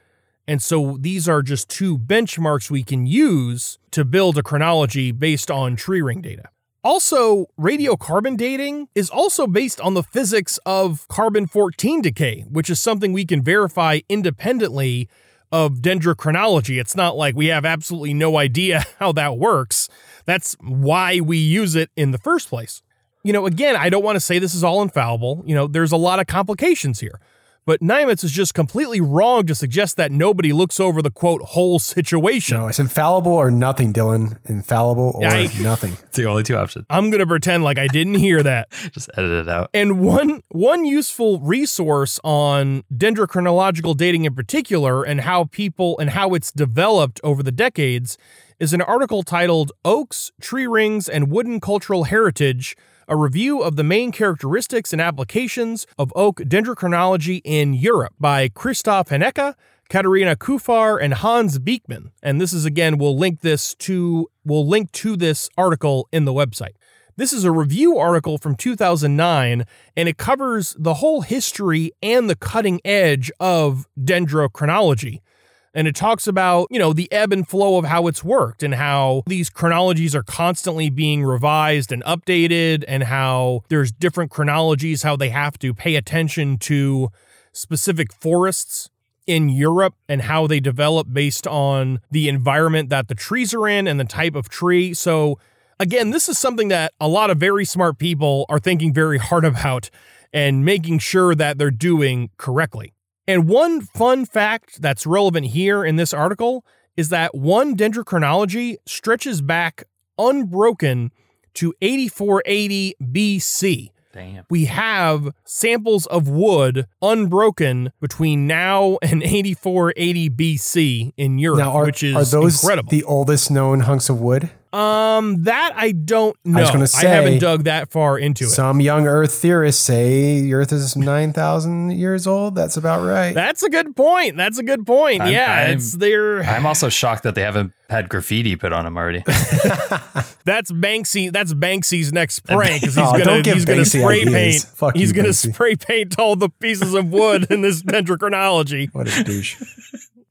And so these are just two benchmarks we can use to build a chronology based on tree ring data. Also, radiocarbon dating is also based on the physics of carbon fourteen decay, which is something we can verify independently of dendrochronology. It's not like we have absolutely no idea how that works. That's why we use it in the first place. you know, again, I don't want to say this is all infallible. You know, there's a lot of complications here. But Niemitz is just completely wrong to suggest that nobody looks over the, quote, whole situation. No, it's infallible or nothing, Dylan. Infallible or I, nothing. It's the only two options. I'm going to pretend like I didn't hear that. Just edit it out. And one one useful resource on dendrochronological dating in particular and how people and how it's developed over the decades is an article titled Oaks, Tree Rings, and Wooden Cultural Heritage, a review of the main characteristics and applications of oak dendrochronology in Europe by Christoph Heneka, Katarina Kufar, and Hans Beekman. And this is, again, we'll link this to, we'll link to this article in the website. This is a review article from two thousand nine, and it covers the whole history and the cutting edge of dendrochronology. And it talks about, you know, the ebb and flow of how it's worked and how these chronologies are constantly being revised and updated and how there's different chronologies, how they have to pay attention to specific forests in Europe and how they develop based on the environment that the trees are in and the type of tree. So, again, this is something that a lot of very smart people are thinking very hard about and making sure that they're doing correctly. And one fun fact that's relevant here in this article is that one dendrochronology stretches back unbroken to eighty-four eighty B C. Damn. We have samples of wood unbroken between now and eighty-four eighty B C in Europe, now are, which is incredible. Are those incredible. The oldest known hunks of wood? Um, that I don't know. I was gonna say, I haven't dug that far into it. Some young Earth theorists say the Earth is nine thousand years old. That's about right. That's a good point. That's a good point. I'm, yeah, I'm, it's their. I'm also shocked that they haven't had graffiti put on him already. That's Banksy. That's Banksy's next prank. He's oh, gonna he's Banksy gonna spray ideas. paint. Fuck he's you, gonna Banksy. spray paint all the pieces of wood in this dendrochronology. What a douche.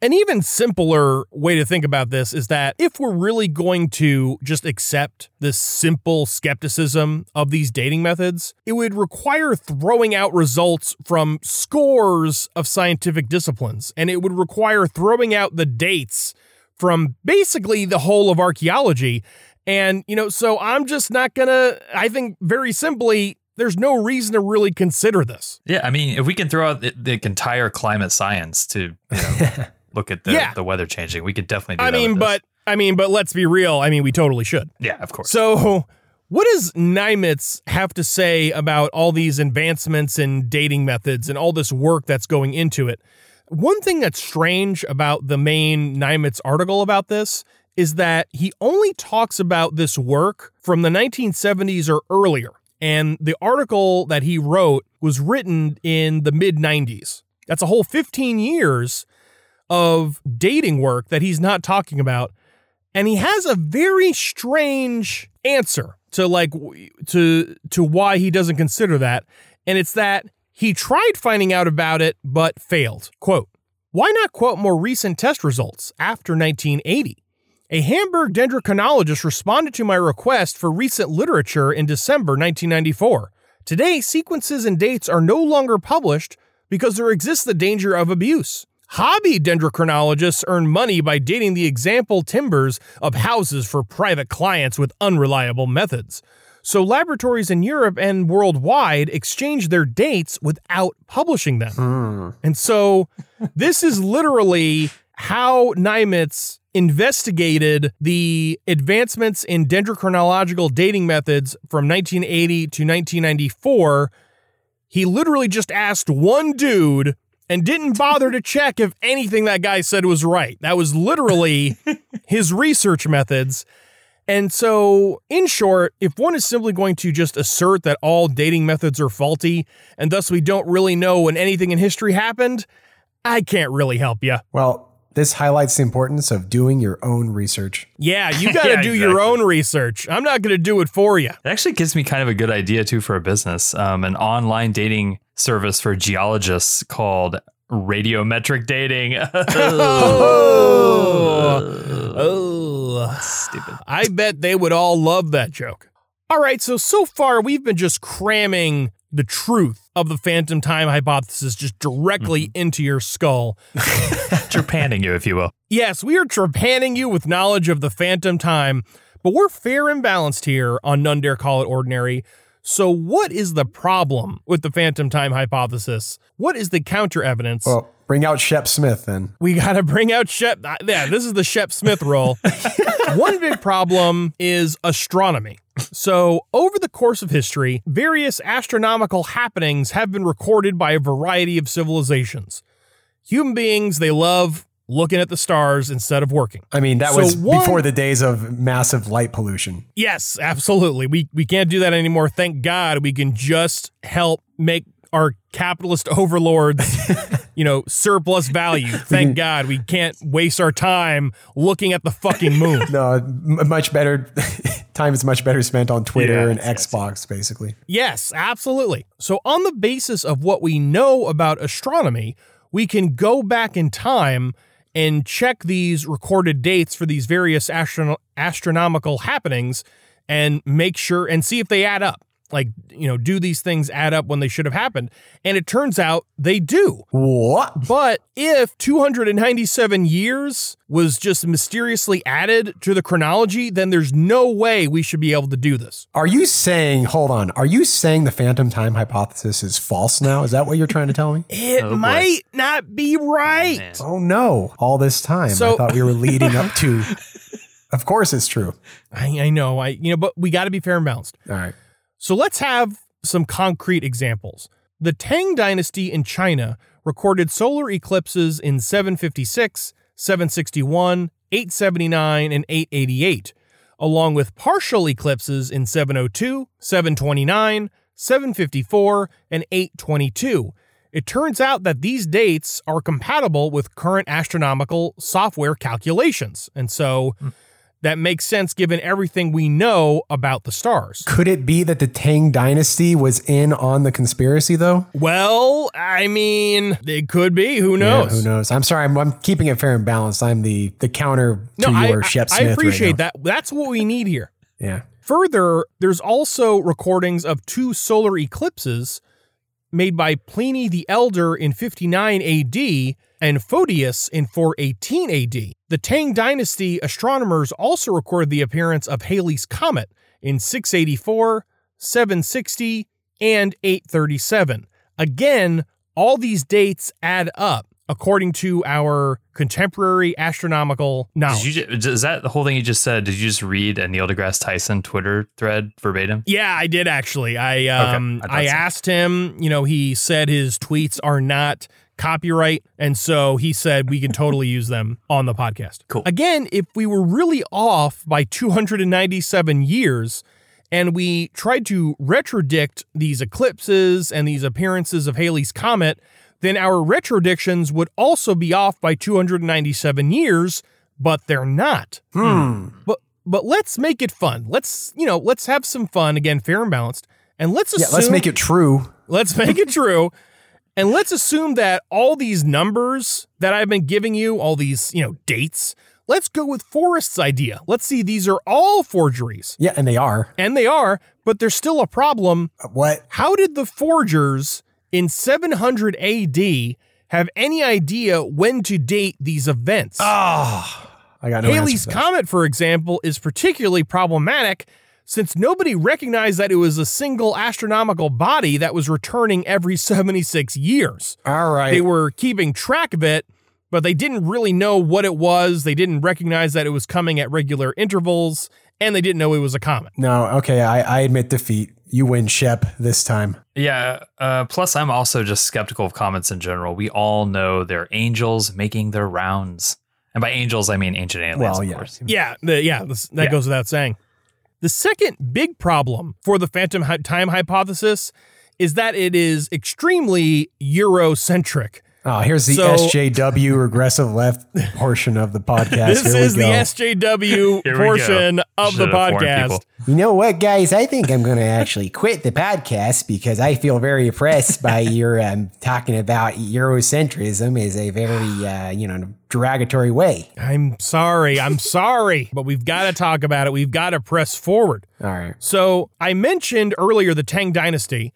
An even simpler way to think about this is that if we're really going to just accept this simple skepticism of these dating methods, it would require throwing out results from scores of scientific disciplines, and it would require throwing out the dates from basically the whole of archaeology. And, you know, so I'm just not gonna, I think very simply, there's no reason to really consider this. Yeah, I mean, if we can throw out the, the entire climate science to, you know, look at the, yeah. the weather changing. We could definitely do I that. I mean, but I mean, but let's be real. I mean, we totally should. Yeah, of course. So what does Niemitz have to say about all these advancements in dating methods and all this work that's going into it? One thing that's strange about the main Niemitz article about this is that he only talks about this work from the nineteen seventies or earlier. And the article that he wrote was written in the mid nineties. That's a whole fifteen years of dating work that he's not talking about. And he has a very strange answer to like to to why he doesn't consider that. And it's that he tried finding out about it, but failed. Quote, why not quote more recent test results after nineteen eighty? A Hamburg dendrochronologist responded to my request for recent literature in December nineteen ninety-four. Today, sequences and dates are no longer published because there exists the danger of abuse. Hobby dendrochronologists earn money by dating the example timbers of houses for private clients with unreliable methods. So laboratories in Europe and worldwide exchange their dates without publishing them. Mm. And so this is literally how Niemitz investigated the advancements in dendrochronological dating methods from nineteen eighty to nineteen ninety-four. He literally just asked one dude and didn't bother to check if anything that guy said was right. That was literally his research methods. And so, in short, if one is simply going to just assert that all dating methods are faulty, and thus we don't really know when anything in history happened, I can't really help you. Well, this highlights the importance of doing your own research. Yeah, you got to yeah, do exactly. your own research. I'm not going to do it for you. It actually gives me kind of a good idea, too, for a business. Um, an online dating service for geologists called Radiometric Dating. oh. oh, stupid. I bet they would all love that joke. All right, so, so far we've been just cramming the truth of the phantom time hypothesis just directly mm-hmm. into your skull. Trepanning you, if you will. Yes, we are trepanning you with knowledge of the phantom time, but we're fair and balanced here on None Dare Call It Ordinary. So what is the problem with the phantom time hypothesis? What is the counter evidence? Well, bring out Shep Smith then. We got to bring out Shep. Yeah, this is the Shep Smith role. One big problem is astronomy. So over the course of history, various astronomical happenings have been recorded by a variety of civilizations. Human beings, they love looking at the stars instead of working. I mean, that so was one, before the days of massive light pollution. Yes, absolutely. We we can't do that anymore. Thank God we can just help make our capitalist overlords, you know, surplus value. Thank God we can't waste our time looking at the fucking moon. No, much better. Time is much better spent on Twitter yeah, and yes, Xbox, yes. basically. Yes, absolutely. So on the basis of what we know about astronomy, we can go back in time and check these recorded dates for these various astro- astronomical happenings and make sure and see if they add up. Like, you know, do these things add up when they should have happened? And it turns out they do. What? But if two hundred ninety-seven years was just mysteriously added to the chronology, then there's no way we should be able to do this. Are you saying, hold on, are you saying the phantom time hypothesis is false now? Is that what you're trying to tell me? It oh, might boy. not be right. Oh, oh, no. All this time. So- I thought we were leading up to, of course it's true. I, I know. I, you know, but we got to be fair and balanced. All right. So let's have some concrete examples. The Tang Dynasty in China recorded solar eclipses in seven fifty-six, seven sixty-one, eight seventy-nine, and eight eighty-eight, along with partial eclipses in seven oh two, seven twenty-nine, seven fifty-four, and eight twenty-two. It turns out that these dates are compatible with current astronomical software calculations, and so... Mm. That makes sense given everything we know about the stars. Could it be that the Tang Dynasty was in on the conspiracy, though? Well, I mean, it could be. Who knows? Yeah, who knows? I'm sorry. I'm, I'm keeping it fair and balanced. I'm the, the counter to no, your I, Shep Smith. I appreciate right that. That's what we need here. Yeah. Further, there's also recordings of two solar eclipses made by Pliny the Elder in fifty-nine A D and Photius in four eighteen A D. The Tang Dynasty astronomers also recorded the appearance of Halley's Comet in six eighty-four, seven sixty, and eight thirty-seven. Again, all these dates add up according to our contemporary astronomical knowledge. Did you, is that the whole thing you just said? Did you just read a Neil deGrasse Tyson Twitter thread verbatim? Yeah, I did actually. I um, okay, I, I asked so. him, you know, he said his tweets are not copyright, and so he said we can totally use them on the podcast. Cool. Again, if we were really off by two hundred ninety-seven years and we tried to retrodict these eclipses and these appearances of Halley's Comet, then our retrodictions would also be off by two hundred ninety-seven years, but they're not. Hmm. But but let's make it fun. Let's, you know, let's have some fun, again, fair and balanced, and let's assume, yeah, let's make it true. Let's make it true. And let's assume that all these numbers that I've been giving you, all these, you know, dates, let's go with Forrest's idea. Let's see, these are all forgeries. Yeah, and they are. And they are, but there's still a problem. What? How did the forgers in seven hundred A D have any idea when to date these events? Oh, I got no Halley's Comet, for example, is particularly problematic since nobody recognized that it was a single astronomical body that was returning every seventy-six years. All right. They were keeping track of it, but they didn't really know what it was. They didn't recognize that it was coming at regular intervals, and they didn't know it was a comet. No, okay, I, I admit defeat. You win, Shep, this time. Yeah, uh, plus I'm also just skeptical of comets in general. We all know they're angels making their rounds. And by angels, I mean ancient aliens, well, of yeah. course. Yeah, the, yeah this, that yeah. goes without saying. The second big problem for the phantom time hypothesis is that it is extremely Eurocentric. Oh, here's the so, S J W regressive left portion of the podcast. This Here is the S J W portion of the podcast. You know what, guys? I think I'm going to actually quit the podcast because I feel very oppressed by your um, talking about Eurocentrism is a very, uh, you know, derogatory way. I'm sorry. I'm sorry. But we've got to talk about it. We've got to press forward. All right. So I mentioned earlier the Tang Dynasty.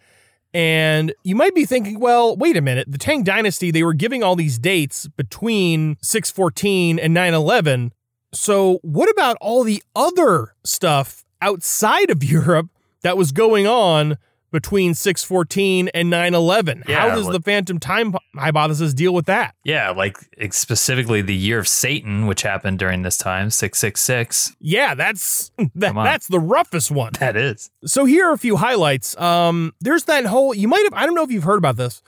And you might be thinking, well, wait a minute, the Tang Dynasty, they were giving all these dates between six fourteen and nine eleven. So what about all the other stuff outside of Europe that was going on between six fourteen and nine eleven. Yeah, How does like, the phantom time hypothesis deal with that? Yeah, like specifically the year of Satan, which happened during this time, six six six. Yeah, that's that, that's the roughest one. That is. So here are a few highlights. Um, there's that whole, you might have, I don't know if you've heard about this,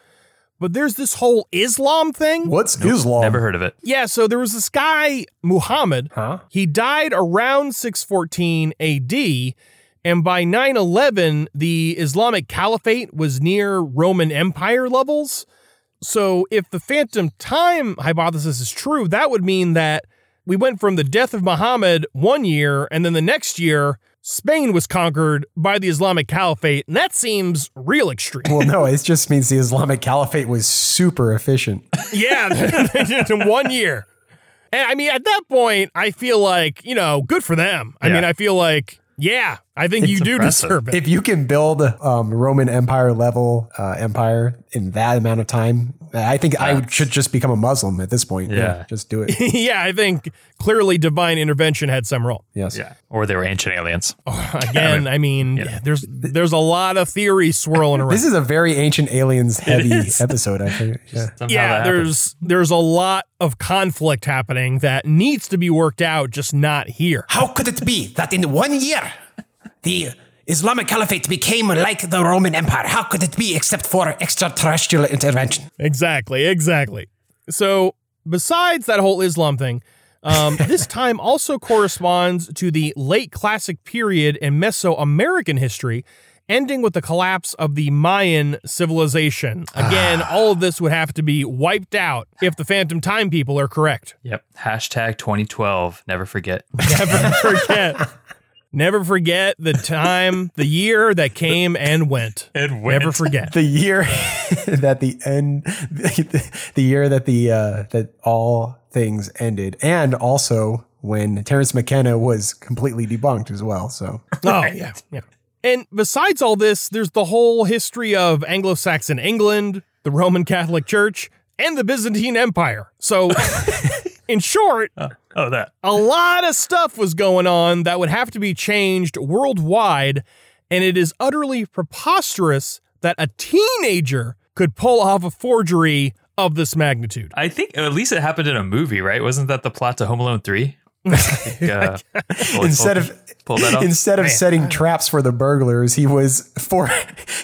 but there's this whole Islam thing. What's nope, Islam? Never heard of it. Yeah, so there was this guy, Muhammad. Huh? He died around six fourteen A D, and by nine eleven, the Islamic Caliphate was near Roman Empire levels. So if the phantom time hypothesis is true, that would mean that we went from the death of Muhammad one year, and then the next year, Spain was conquered by the Islamic Caliphate. And that seems real extreme. Well, no, it just means the Islamic Caliphate was super efficient. Yeah, in one year. And I mean, at that point, I feel like, you know, good for them. I yeah. mean, I feel like... Yeah, I think it's you do impressive. Deserve it. If you can build a um, Roman Empire level uh, empire in that amount of time, I think That's... I should just become a Muslim at this point. Yeah. yeah just do it. Yeah, I think clearly divine intervention had some role. Yes. Yeah. Or they were ancient aliens. Oh, again, I mean, yeah. there's there's a lot of theories swirling around. This is a very ancient aliens heavy episode, I think. Yeah, yeah there's, there's a lot of conflict happening that needs to be worked out, just not here. How could it be that in one year the Islamic Caliphate became like the Roman Empire? How could it be except for extraterrestrial intervention? Exactly, exactly. So besides that whole Islam thing, um, this time also corresponds to the late classic period in Mesoamerican history, ending with the collapse of the Mayan civilization. Again, ah. all of this would have to be wiped out if the Phantom Time people are correct. Yep. Hashtag twenty twelve. Never forget. Never forget. Never forget the time, the year that came and went. It went. Never forget the year that the end, the, the year that the uh, that all things ended, and also when Terence McKenna was completely debunked as well. So. Oh yeah. Yeah. And besides all this, there's the whole history of Anglo-Saxon England, the Roman Catholic Church, and the Byzantine Empire. So, in short, oh, oh, that. a lot of stuff was going on that would have to be changed worldwide, and it is utterly preposterous that a teenager could pull off a forgery of this magnitude. I think at least it happened in a movie, right? Wasn't that the plot to Home Alone three? Like, uh, pull, instead pull, of pull that off. Instead of Man. setting traps for the burglars, he was for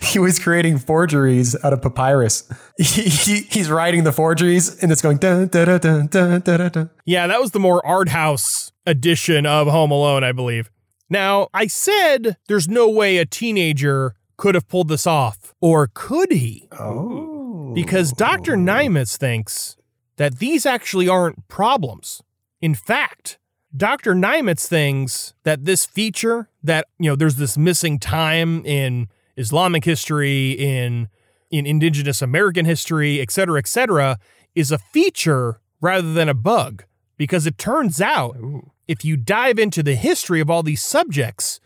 he was creating forgeries out of papyrus. He, he, he's writing the forgeries and it's going dun, dun, dun, dun, dun, dun, dun. Yeah, that was the more art house edition of Home Alone, I believe. Now, I said there's no way a teenager could have pulled this off, or could he? Oh, because Doctor Niemitz thinks that these actually aren't problems. In fact, Doctor Niemitz thinks that this feature that, you know, there's this missing time in Islamic history, in in indigenous American history, et cetera, et cetera, is a feature rather than a bug. Because it turns out, Ooh. if you dive into the history of all these subjects,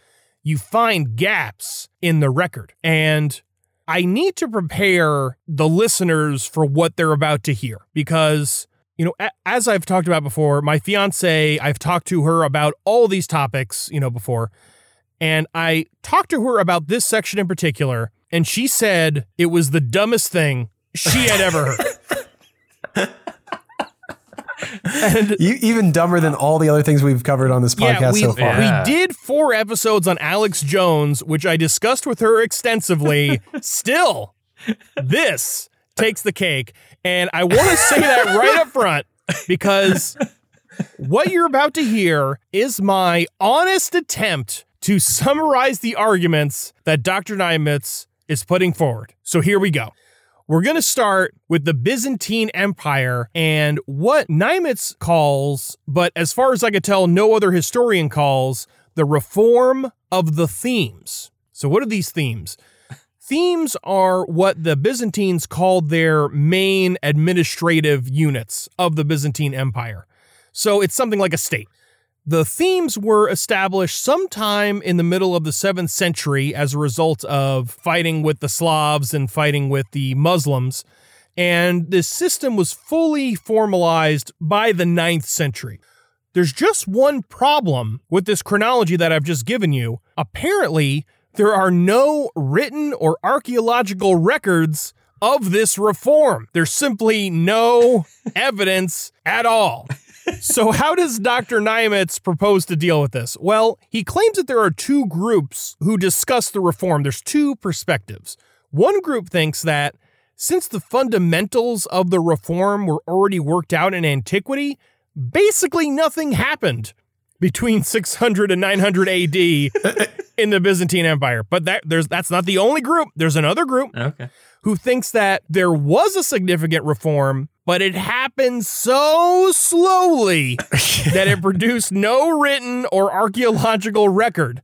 you find gaps in the record. And I need to prepare the listeners for what they're about to hear, because... You know, as I've talked about before, my fiance, I've talked to her about all these topics, you know, before. And I talked to her about this section in particular, and she said it was the dumbest thing she had ever heard. And you, even dumber than all the other things we've covered on this podcast yeah, we, so far. Yeah. We did four episodes on Alex Jones, which I discussed with her extensively. Still, this takes the cake. And I want to say that right up front, because what you're about to hear is my honest attempt to summarize the arguments that Doctor Niemitz is putting forward. So here we go. We're going to start with the Byzantine Empire and what Niemitz calls, but as far as I could tell, no other historian calls, the reform of the themes. So what are these themes? Themes are what the Byzantines called their main administrative units of the Byzantine Empire. So it's something like a state. The themes were established sometime in the middle of the seventh century as a result of fighting with the Slavs and fighting with the Muslims. And this system was fully formalized by the ninth century. There's just one problem with this chronology that I've just given you. Apparently, there are no written or archaeological records of this reform. There's simply no evidence at all. So how does Doctor Niemitz propose to deal with this? Well, he claims that there are two groups who discuss the reform. There's two perspectives. One group thinks that since the fundamentals of the reform were already worked out in antiquity, basically nothing happened between six hundred and nine hundred A D in the Byzantine Empire. But that there's that's not the only group. There's another group okay. who thinks that there was a significant reform, but it happened so slowly that it produced no written or archaeological record.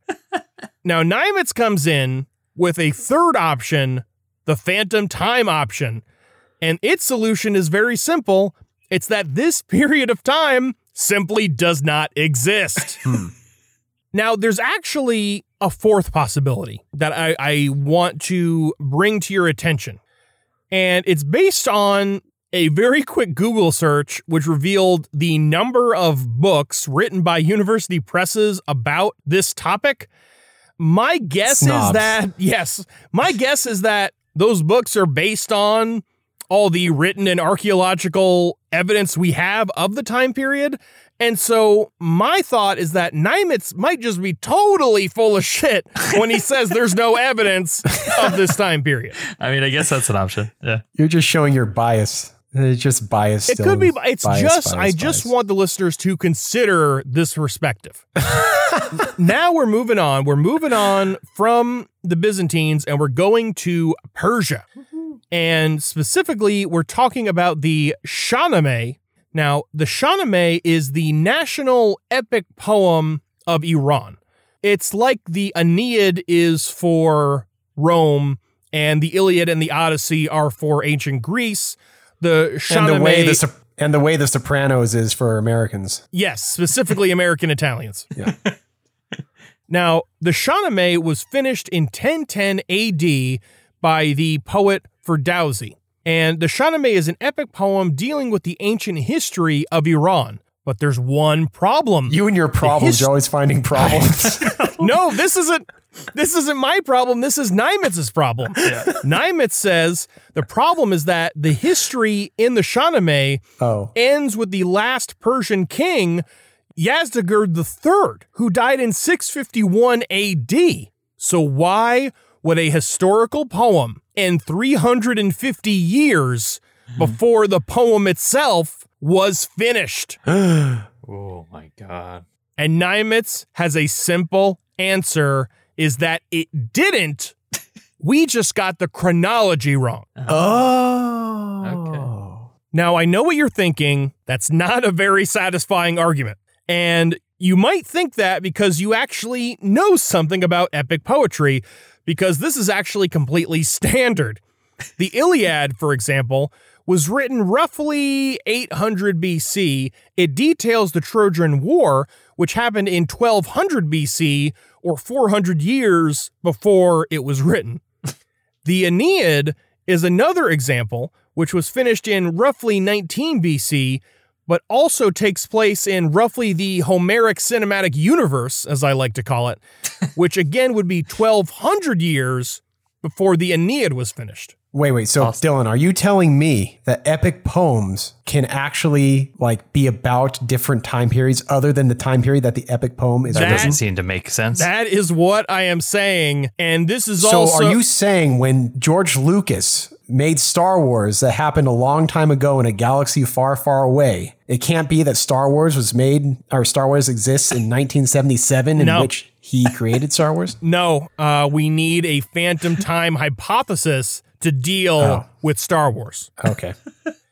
Now, Niemitz comes in with a third option, the phantom time option. And its solution is very simple. It's that this period of time simply does not exist. Hmm. Now, there's actually a fourth possibility that I, I want to bring to your attention. And it's based on a very quick Google search, which revealed the number of books written by university presses about this topic. My guess Snobs. is that, yes, my guess is that those books are based on all the written and archaeological evidence we have of the time period. And so my thought is that Niemitz might just be totally full of shit when he says there's no evidence of this time period. I mean, I guess that's an option. Yeah. You're just showing your bias. It's just bias. It could be. It's bias, just bias, I just bias. want the listeners to consider this perspective. Now we're moving on. We're moving on from the Byzantines and we're going to Persia. And specifically, we're talking about the Shahnameh. Now, the Shahnameh is the national epic poem of Iran. It's like the Aeneid is for Rome, and the Iliad and the Odyssey are for ancient Greece. The Shahnameh, and the way the and the way the Sopranos is for Americans. Yes, specifically American Italians. Yeah. Now, the Shahnameh was finished in ten ten A D by the poet Ferdowsi. And the Shahnameh is an epic poem dealing with the ancient history of Iran. But there's one problem. You and your problems. His- You're always finding problems. No, this isn't this isn't my problem. This is Niemitz's problem. Yeah. Niemitz says the problem is that the history in the Shahnameh oh. ends with the last Persian king, Yazdegerd the third, who died in six fifty-one A D. So why would a historical poem and three hundred fifty years before the poem itself was finished? Oh my God. And Niemitz has a simple answer, is that it didn't. We just got the chronology wrong. Oh. Okay. Now, I know what you're thinking. That's not a very satisfying argument. And you might think that because you actually know something about epic poetry, because this is actually completely standard. The Iliad, for example, was written roughly eight hundred B C. It details the Trojan War, which happened in twelve hundred B C, or four hundred years before it was written. The Aeneid is another example, which was finished in roughly nineteen B C, but also takes place in roughly the Homeric cinematic universe, as I like to call it, which again would be twelve hundred years before the Aeneid was finished. Wait, wait. So, awesome. Dylan, are you telling me that epic poems can actually like be about different time periods other than the time period that the epic poem is? That written? Doesn't seem to make sense. That is what I am saying. And this is so also... So are you saying when George Lucas made Star Wars that happened a long time ago in a galaxy far, far away, it can't be that Star Wars was made or Star Wars exists in nineteen seventy-seven in no. which he created Star Wars? No, uh, we need a phantom time hypothesis to deal oh. with Star Wars. Okay.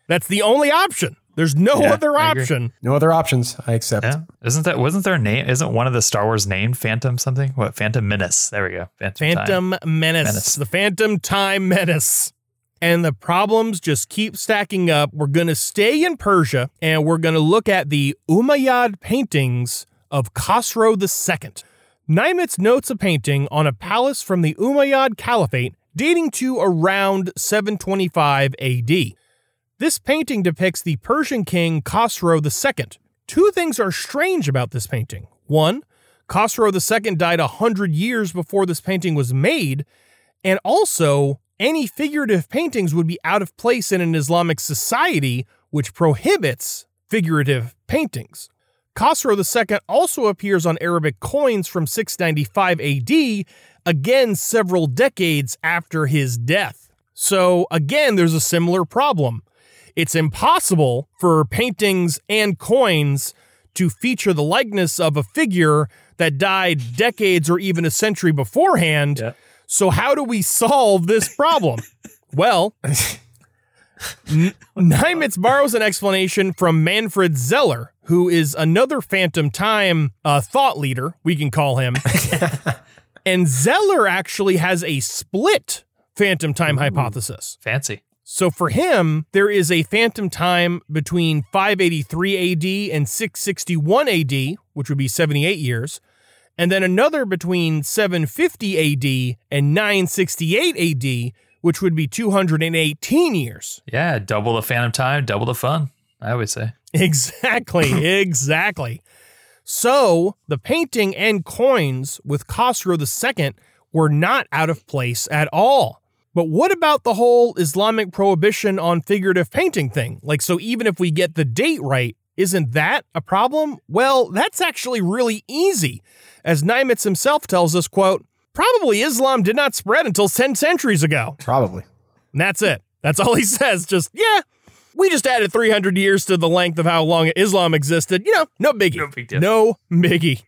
That's the only option. There's no yeah, other option. No other options. I accept. Yeah. Isn't that, wasn't there a name? Isn't one of the Star Wars named Phantom something? What? Phantom Menace. There we go. Phantom, Phantom Menace. Menace. The Phantom Time Menace. And the problems just keep stacking up. We're going to stay in Persia and we're going to look at the Umayyad paintings of Khosrow the second. Niemitz notes a painting on a palace from the Umayyad Caliphate dating to around seven twenty-five A D. This painting depicts the Persian king Khosrow the second. Two things are strange about this painting. One, Khosrow the Second died one hundred years before this painting was made, and also any figurative paintings would be out of place in an Islamic society which prohibits figurative paintings. Khosrow the Second also appears on Arabic coins from six ninety-five A D, again several decades after his death. So again, there's a similar problem. It's impossible for paintings and coins to feature the likeness of a figure that died decades or even a century beforehand. Yeah. So how do we solve this problem? Well, Niemitz borrows an explanation from Manfred Zeller, who is another phantom time uh, thought leader, we can call him. And Zeller actually has a split phantom time Ooh, hypothesis. Fancy. So for him, there is a phantom time between five eighty-three A D and six sixty-one A D, which would be seventy-eight years, and then another between seven fifty A D and nine sixty-eight A D, which would be two hundred eighteen years. Yeah, double the phantom time, double the fun, I would say. Exactly, exactly. So the painting and coins with Khosrow the Second were not out of place at all. But what about the whole Islamic prohibition on figurative painting thing? Like, so even if we get the date right, isn't that a problem? Well, that's actually really easy. As Niemitz himself tells us, quote, probably Islam did not spread until ten centuries ago. Probably. And that's it. That's all he says. Just, yeah, we just added three hundred years to the length of how long Islam existed. You know, no biggie. No big deal. No biggie.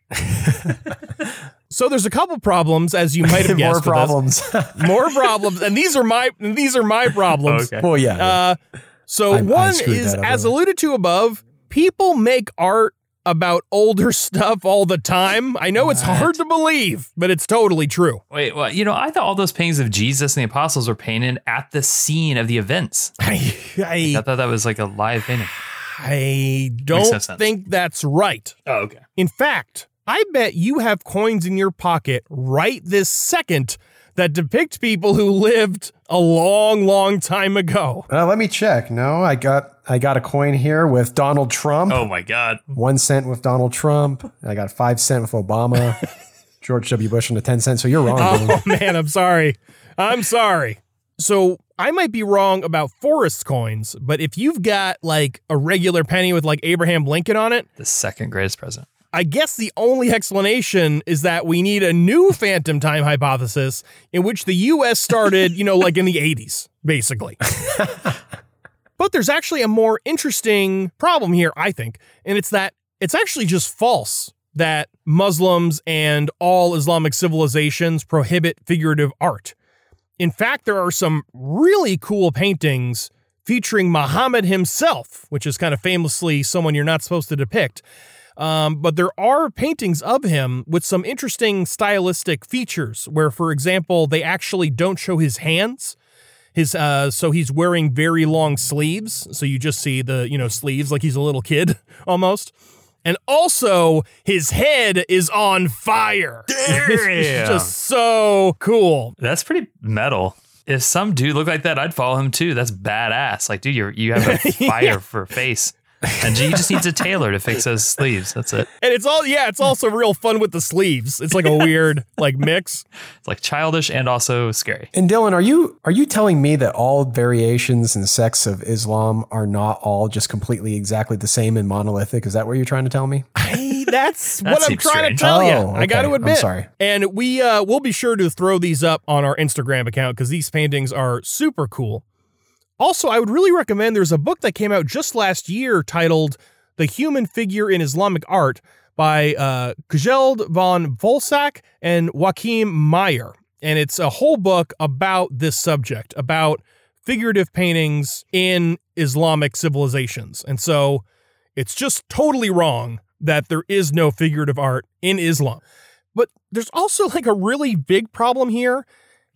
So there's a couple problems, as you might have guessed. More problems. More problems. And these are my these are my problems. Okay. Well, yeah. yeah. Uh, so I, one I is, as alluded to above, people make art about older stuff all the time. I know what? It's hard to believe, but it's totally true. Wait, well, you know, I thought all those paintings of Jesus and the apostles were painted at the scene of the events. I, I, I thought that was like a live painting. I don't think that's right. Oh, okay. In fact, I bet you have coins in your pocket right this second that depict people who lived a long, long time ago. Uh, let me check. No, I got I got a coin here with Donald Trump. Oh, my God. One cent with Donald Trump. I got five cent with Obama, George W. Bush on the ten cent. So you're wrong. Oh, man. man, I'm sorry. I'm sorry. So I might be wrong about forest coins, but if you've got like a regular penny with like Abraham Lincoln on it. The second greatest president. I guess the only explanation is that we need a new phantom time hypothesis in which the U S started, you know, like in the eighties, basically. But there's actually a more interesting problem here, I think, and it's that it's actually just false that Muslims and all Islamic civilizations prohibit figurative art. In fact, there are some really cool paintings featuring Muhammad himself, which is kind of famously someone you're not supposed to depict. Um, but there are paintings of him with some interesting stylistic features where, for example, they actually don't show his hands. His uh, so he's wearing very long sleeves. So you just see the, you know, sleeves like he's a little kid almost. And also his head is on fire. Damn. It's just so cool. That's pretty metal. If some dude looked like that, I'd follow him, too. That's badass. Like, dude, you're, you have a fire yeah. for face. And he just needs a tailor to fix those sleeves. That's it. And it's all, yeah, it's also real fun with the sleeves. It's like a weird like mix. It's like childish and also scary. And Dylan, are you are you telling me that all variations and sects of Islam are not all just completely exactly the same and monolithic? Is that what you're trying to tell me? I, that's that what I'm trying strange. to tell oh, you. Okay. I got to admit. I'm sorry. And we, uh, we'll be sure to throw these up on our Instagram account because these paintings are super cool. Also, I would really recommend there's a book that came out just last year titled The Human Figure in Islamic Art by uh, Kjeld von Volsack and Joachim Meyer. And it's a whole book about this subject, about figurative paintings in Islamic civilizations. And so it's just totally wrong that there is no figurative art in Islam. But there's also like a really big problem here.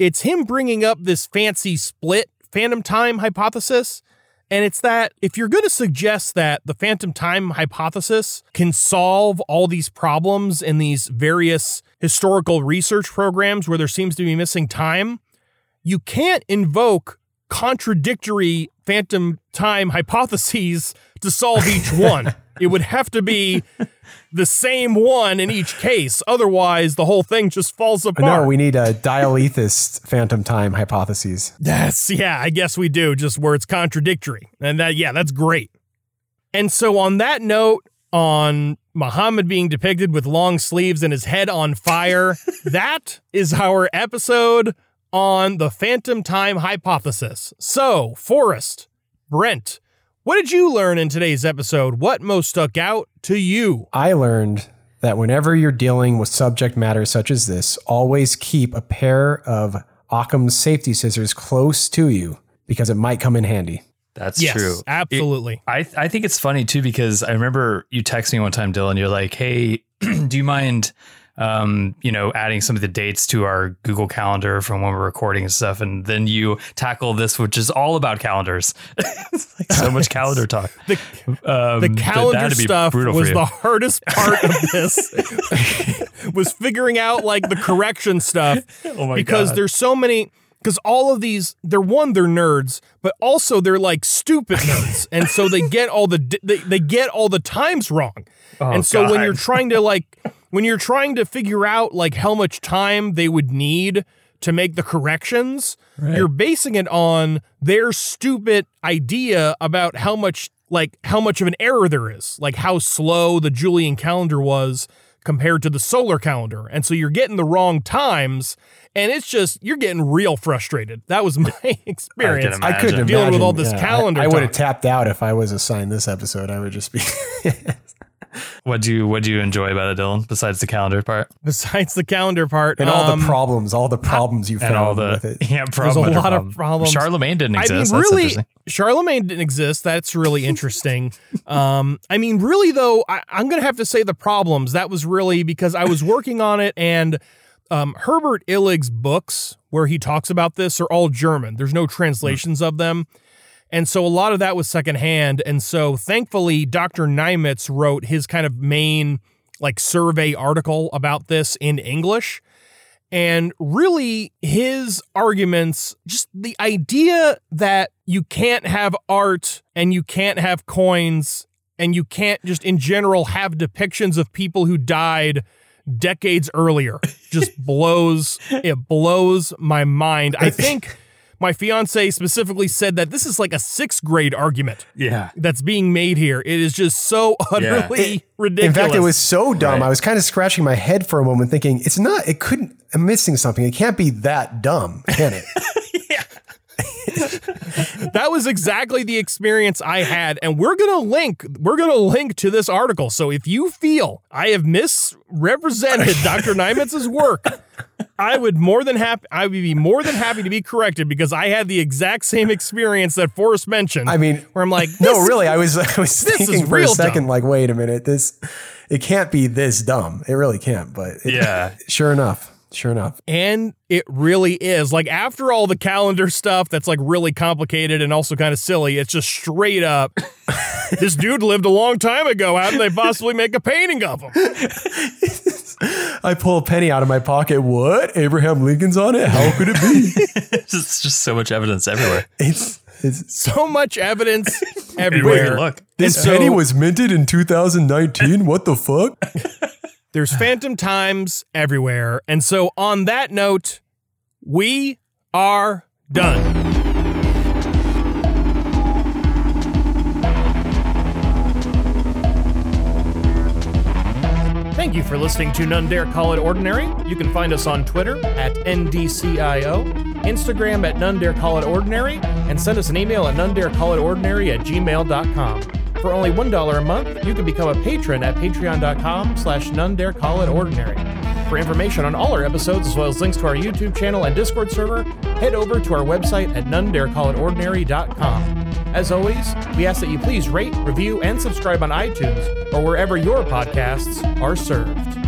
It's him bringing up this fancy split phantom time hypothesis, and it's that if you're going to suggest that the phantom time hypothesis can solve all these problems in these various historical research programs where there seems to be missing time, you can't invoke contradictory phantom time hypotheses to solve each one. It would have to be the same one in each case. Otherwise, the whole thing just falls apart. No, we need a dialethist phantom time hypothesis. Yes, yeah, I guess we do, just where it's contradictory. And that, yeah, that's great. And so on that note, on Muhammad being depicted with long sleeves and his head on fire, that is our episode on the phantom time hypothesis. So, Forrest, Brent, what did you learn in today's episode? What most stuck out to you? I learned that whenever you're dealing with subject matter such as this, always keep a pair of Occam's safety scissors close to you because it might come in handy. That's yes, true. Absolutely. It, I I think it's funny too, because I remember you texted me one time, Dylan, you're like, hey, do you mind, um, you know, adding some of the dates to our Google calendar from when we're recording and stuff. And then you tackle this, which is all about calendars. It's like so much calendar talk. The, um, the calendar stuff was the hardest part of this was figuring out like the correction stuff, oh my because God. There's so many. Because all of these, they're one, they're nerds, but also they're like stupid nerds, and so they get all the they, they get all the times wrong. Oh, and so God. when you're trying to like when you're trying to figure out like how much time they would need to make the corrections, right. You're basing it on their stupid idea about how much like how much of an error there is, like how slow the Julian calendar was compared to the solar calendar. And so you're getting the wrong times, and it's just, you're getting real frustrated. That was my experience. I, I couldn't imagine. Dealing with all this yeah, calendar I, I would have tapped out if I was assigned this episode. I would just be... What do you, what do you enjoy about it, Dylan, besides the calendar part? Besides the calendar part. And um, all the problems, all the problems you found all the, with it. Yeah, problem There's a lot problem. of problems. Charlemagne didn't exist. I mean, really, Charlemagne didn't exist. That's really interesting. um, I mean, really, though, I, I'm going to have to say the problems. That was really because I was working on it, and um, Herbert Illig's books where he talks about this are all German. There's no translations mm. of them. And so a lot of that was secondhand. And so thankfully, Doctor Niemitz wrote his kind of main like survey article about this in English. And really his arguments, just the idea that you can't have art and you can't have coins and you can't just in general have depictions of people who died decades earlier just blows, it blows my mind. I think... My fiance specifically said that this is like a sixth grade argument yeah. that's being made here. It is just so utterly yeah. ridiculous. In fact, it was so dumb. Right. I was kind of scratching my head for a moment thinking it's not, it couldn't, I'm missing something. It can't be that dumb, can it? yeah. That was exactly the experience I had. And we're going to link, we're going to link to this article. So if you feel I have misrepresented Doctor Niemitz's work, I would more than happy. I would be more than happy to be corrected because I had the exact same experience that Forrest mentioned. I mean, where I'm like, no, really, I was, I was this thinking is for real a second, dumb. Like, wait a minute, this, it can't be this dumb. It really can't. But it, yeah, sure enough, sure enough, and it really is. Like after all the calendar stuff, that's like really complicated and also kind of silly. It's just straight up. This dude lived a long time ago. How did they possibly make a painting of him? I pull a penny out of my pocket. What? Abraham Lincoln's on it? How could it be? It's just so much evidence everywhere. It's, it's so much evidence everywhere. Look. This so, penny was minted in two thousand nineteen. What the fuck? There's phantom times everywhere. And so on that note, we are done. Thank you for listening to None Dare Call It Ordinary. You can find us on Twitter at N D C I O, Instagram at None Dare Call It Ordinary, and send us an email at none dare call it ordinary at gmail dot com. For only one dollar a month, you can become a patron at patreon.com slash None Dare Call It Ordinary. For information on all our episodes, as well as links to our YouTube channel and Discord server, head over to our website at none dare call it ordinary dot com. As always, we ask that you please rate, review, and subscribe on iTunes or wherever your podcasts are served.